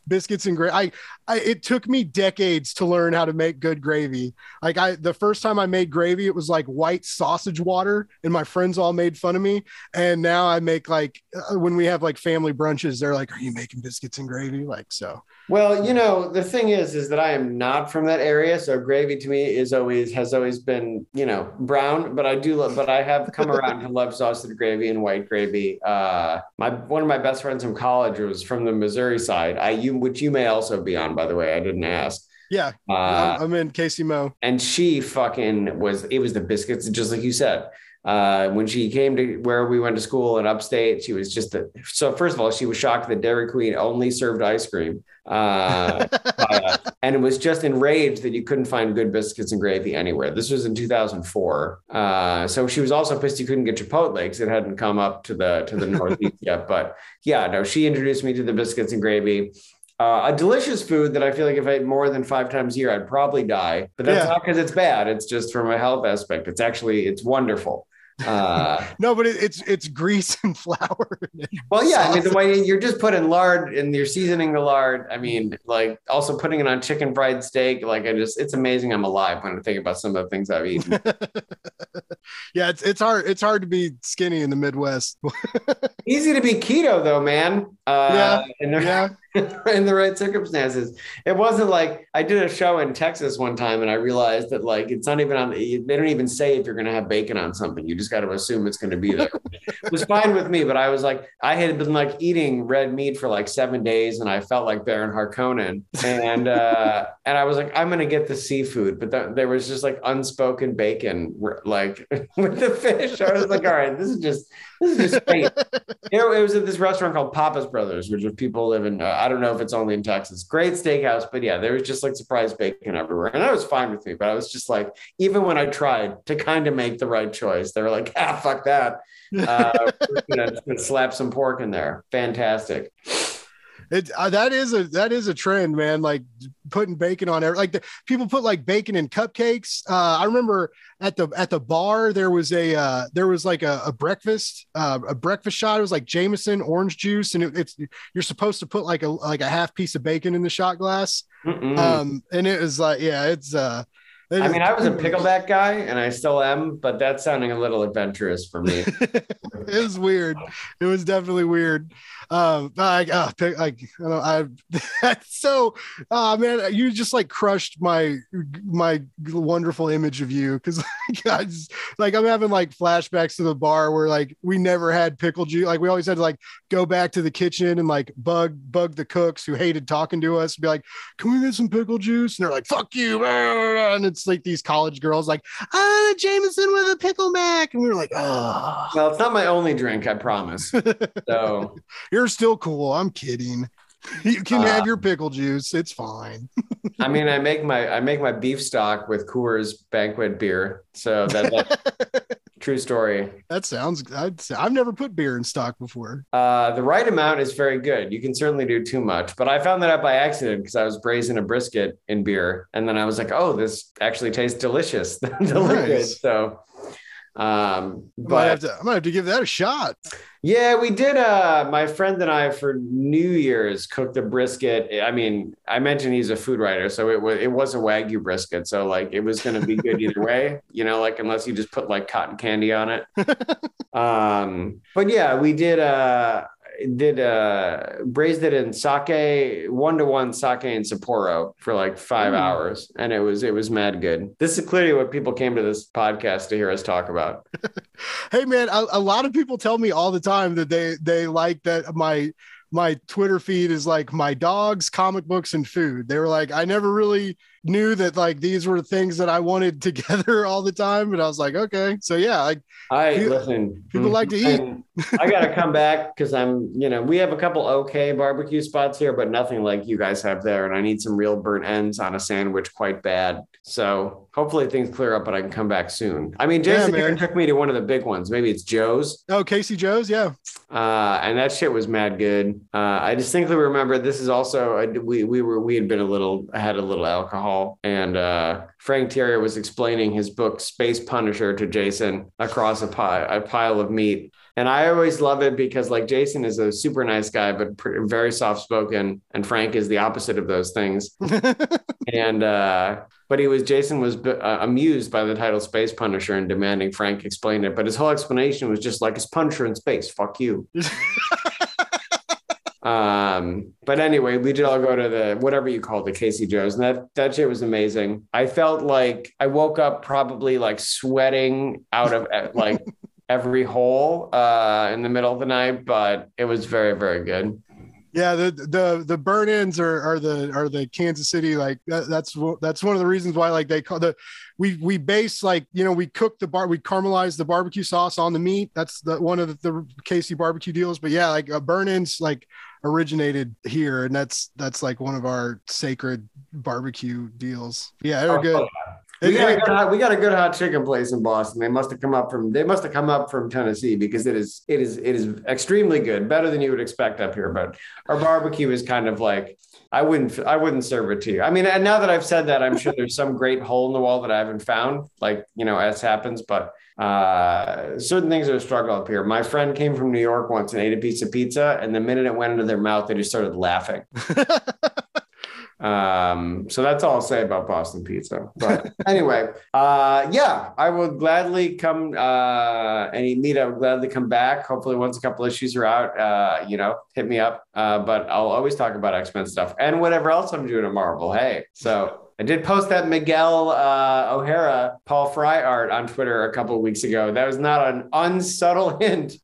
biscuits and gravy. I, I, it took me decades to learn how to make good gravy. Like I, the first time I made gravy, it was like white sausage water and my friends all made fun of me. And now I make like, when we have like family brunches, they're like, are you making biscuits and gravy? Like, so. Well, you know, the thing is, is that I am not from that area. So gravy to me is always, has always been, you know, brown, but I do love, but I have come around and love sausage gravy and white gravy. Uh, my, one of my best friends from college was from the Missouri side. I, you, which you may also be on, by the way, I didn't ask. Yeah, uh, I'm in Casey Mo. And she fucking was, it was the biscuits, just like you said. Uh, when she came to where we went to school in upstate, she was just, a, so first of all, she was shocked that Dairy Queen only served ice cream. Uh, uh, and it was just enraged that you couldn't find good biscuits and gravy anywhere. This was in two thousand four. Uh, so she was also pissed you couldn't get Chipotle because it hadn't come up to the, to the Northeast yet. But yeah, no, she introduced me to the biscuits and gravy. Uh, a delicious food that I feel like if I ate more than five times a year, I'd probably die. But that's yeah. not because it's bad. It's just from a health aspect. It's actually, it's wonderful. Uh, no, but it, it's it's grease and flour. Well, yeah, I mean, the way you're just putting lard and you're seasoning the lard. I mean, like also putting it on chicken fried steak. Like I just, it's amazing. I'm alive when I think about some of the things I've eaten. Yeah, it's it's hard. It's hard to be skinny in the Midwest. Easy to be keto though, man. Uh, yeah. And yeah. In the right circumstances. It wasn't like I did a show in Texas one time and I realized that like it's not even on, they don't even say if you're going to have bacon on something. You just got to assume it's going to be there. It was fine with me, but I was like, I had been like eating red meat for like seven days and I felt like Baron Harkonnen. And uh, and I was like, I'm going to get the seafood. But th- there was just like unspoken bacon like with the fish. I was like, all right, this is just, this is just fate. You know, it was at this restaurant called Papa's Brothers, which is people live in, uh, I don't know if it's only in Texas. Great steakhouse, but yeah, there was just like surprise bacon everywhere. And that was fine with me, but I was just like, even when I tried to kind of make the right choice, they were like, ah, fuck that. Uh, we're gonna, gonna slap some pork in there. Fantastic. It uh, that is a that is a trend, man. Like putting bacon on every, like the, people put like bacon in cupcakes. Uh, I remember at the at the bar there was a uh, there was like a, a breakfast uh, a breakfast shot. It was like Jameson orange juice, and it, it's you're supposed to put like a like a half piece of bacon in the shot glass. Mm-mm. Um, and it was like yeah, it's. Uh, I mean, I was a pickleback guy, and I still am, but that's sounding a little adventurous for me. It was weird. It was definitely weird. Um, like, uh, pick, like, I don't know, I so, uh, man, you just like crushed my my wonderful image of you, because like, I just, like I'm having like flashbacks to the bar where like we never had pickle juice. Like we always had to like go back to the kitchen and like bug bug the cooks who hated talking to us. And be like, can we get some pickle juice? And they're like, fuck you, and it's like these college girls like ah Jameson with a pickle mac, and we were like oh well, it's not my only drink, I promise. So you're still cool. I'm kidding. You can uh, have your pickle juice, it's fine. I mean, I make my I make my beef stock with Coors Banquet beer, so that, that true story. That sounds I'd say, I've never put beer in stock before. Uh the right amount is very good. You can certainly do too much, but I found that out by accident because I was braising a brisket in beer, and then I was like, oh, this actually tastes delicious. Delicious. Nice. So um but I might have to, I might have to give that a shot. Yeah, we did. Uh, my friend and I for New Year's cooked a brisket. I mean, I mentioned he's a food writer, so it was it was a Wagyu brisket. So like, it was going to be good either way, you know, like unless you just put like cotton candy on it. um, but yeah, we did. Uh, did uh, braised it in sake, one to one sake and Sapporo for like five mm. hours, and it was it was mad good. This is clearly what people came to this podcast to hear us talk about. Hey man, a, a lot of people tell me all the time. Time that they they like that my my Twitter feed is like my dogs, comic books, and food. They were like, I never really knew that like these were things that I wanted together all the time, but I was like, okay, so yeah, like I people, listen people like to eat. I gotta come back because I'm you know we have a couple okay barbecue spots here, but nothing like you guys have there, and I need some real burnt ends on a sandwich quite bad. So hopefully things clear up, but I can come back soon. I mean, Jason yeah, took me to one of the big ones. Maybe it's Joe's. Oh, Casey Joe's. Yeah. Uh, and that shit was mad good. Uh, I distinctly remember this is also, I, we, we were, we had been a little, I had a little alcohol, and uh, Frank Terrier was explaining his book, Space Punisher, to Jason across a, pie, a pile of meat. And I always love it because like Jason is a super nice guy, but pr- very soft-spoken. And Frank is the opposite of those things. and, uh, but he was, Jason was uh, amused by the title Space Punisher and demanding Frank explain it. But his whole explanation was just like, it's Punisher in space. Fuck you. Um, but anyway, we did all go to the, whatever you call it, the Casey Joe's, and that, that shit was amazing. I felt like I woke up probably like sweating out of like, every hole uh in the middle of the night, but it was very, very good. Yeah, the the the burn-ins are are the are the Kansas City, like that, that's that's one of the reasons why like they call the we we base like you know we cook the bar we caramelize the barbecue sauce on the meat. That's the one of the, the Casey barbecue deals. But yeah, like uh, burn-ins like originated here, and that's that's like one of our sacred barbecue deals. Yeah, they're oh, good. Oh, yeah. We got, a good hot, we got a good hot chicken place in Boston. They must have come up from they must have come up from Tennessee, because it is it is it is extremely good, better than you would expect up here. But our barbecue is kind of like I wouldn't I wouldn't serve it to you. I mean, and now that I've said that, I'm sure there's some great hole in the wall that I haven't found, like you know, as happens. But uh, certain things are a struggle up here. My friend came from New York once and ate a piece of pizza, and the minute it went into their mouth, they just started laughing. Um, so that's all I'll say about Boston pizza. But anyway, uh, yeah, I would gladly come, uh, any meet, I would gladly come back. Hopefully once a couple issues are out, uh, you know, hit me up. Uh, but I'll always talk about X-Men stuff and whatever else I'm doing at Marvel. Hey, so I did post that Miguel uh, O'Hara, Paul Fry art on Twitter a couple of weeks ago. That was not an unsubtle hint.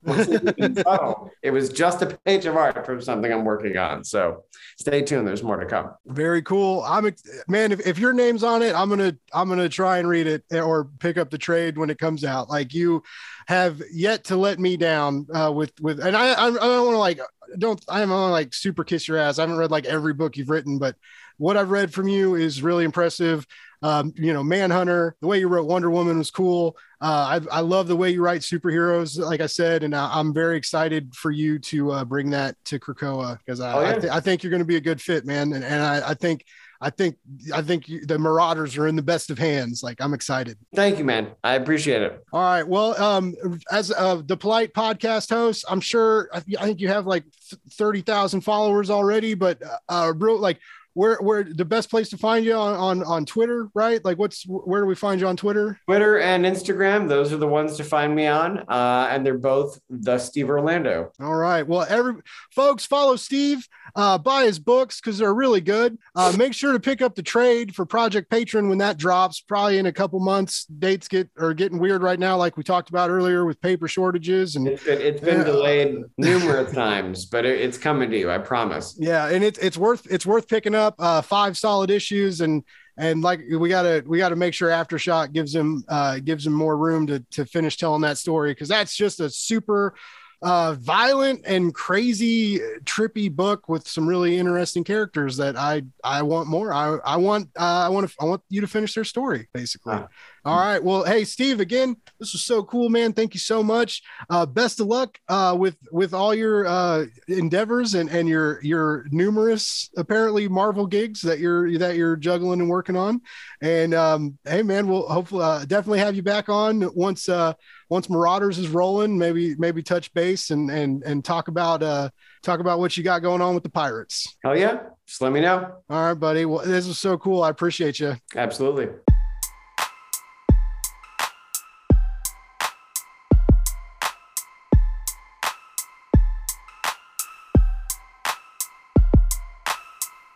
It was just a page of art from something I'm working on. So stay tuned. There's more to come. Very cool. I'm man. If, if your name's on it, I'm gonna I'm gonna try and read it or pick up the trade when it comes out. Like you have yet to let me down uh, with with. And I I don't want to like don't I'm on like super kiss your ass. I haven't read like every book you've written, but what I've read from you is really impressive. Um, you know, Manhunter, the way you wrote Wonder Woman was cool. Uh, I, I love the way you write superheroes, like I said, and I, I'm very excited for you to uh, bring that to Krakoa, because I, oh, yeah. I, th- I think you're going to be a good fit, man. And, and I, I think, I think, I think you, the Marauders are in the best of hands. Like, I'm excited. Thank you, man. I appreciate it. All right. Well, um, as uh, the polite podcast host, I'm sure I, th- I think you have like thirty thousand followers already, but uh, real like. Where, where the best place to find you on, on, on Twitter, right? Like what's, where do we find you on Twitter? Twitter and Instagram. Those are the ones to find me on. Uh, and they're both the Steve Orlando. All right. Well, every folks follow Steve, uh, buy his books, cause they're really good. Uh, make sure to pick up the trade for Project Patron when that drops, probably in a couple months. Dates get, are getting weird right now. Like we talked about earlier with paper shortages, and it's been, it's been uh, delayed numerous times, but it, it's coming to you. I promise. Yeah. And it's, it's worth, it's worth picking up. Uh, five solid issues, and and like we gotta we gotta make sure Aftershock gives him uh, gives him more room to to finish telling that story, because that's just a super uh, violent and crazy trippy book with some really interesting characters that I I want more. I I want uh, I want to I want you to finish their story, basically. Wow. All right. Well, hey, Steve, again, this was so cool, man. Thank you so much. Uh, best of luck uh, with with all your uh, endeavors and, and your your numerous, apparently, Marvel gigs that you're that you're juggling and working on. And um, hey, man, we'll hopefully uh, definitely have you back on once uh, once Marauders is rolling. Maybe maybe touch base and and and talk about uh, talk about what you got going on with the Pirates. Hell yeah, just let me know. All right, buddy. Well, this was so cool. I appreciate you. Absolutely.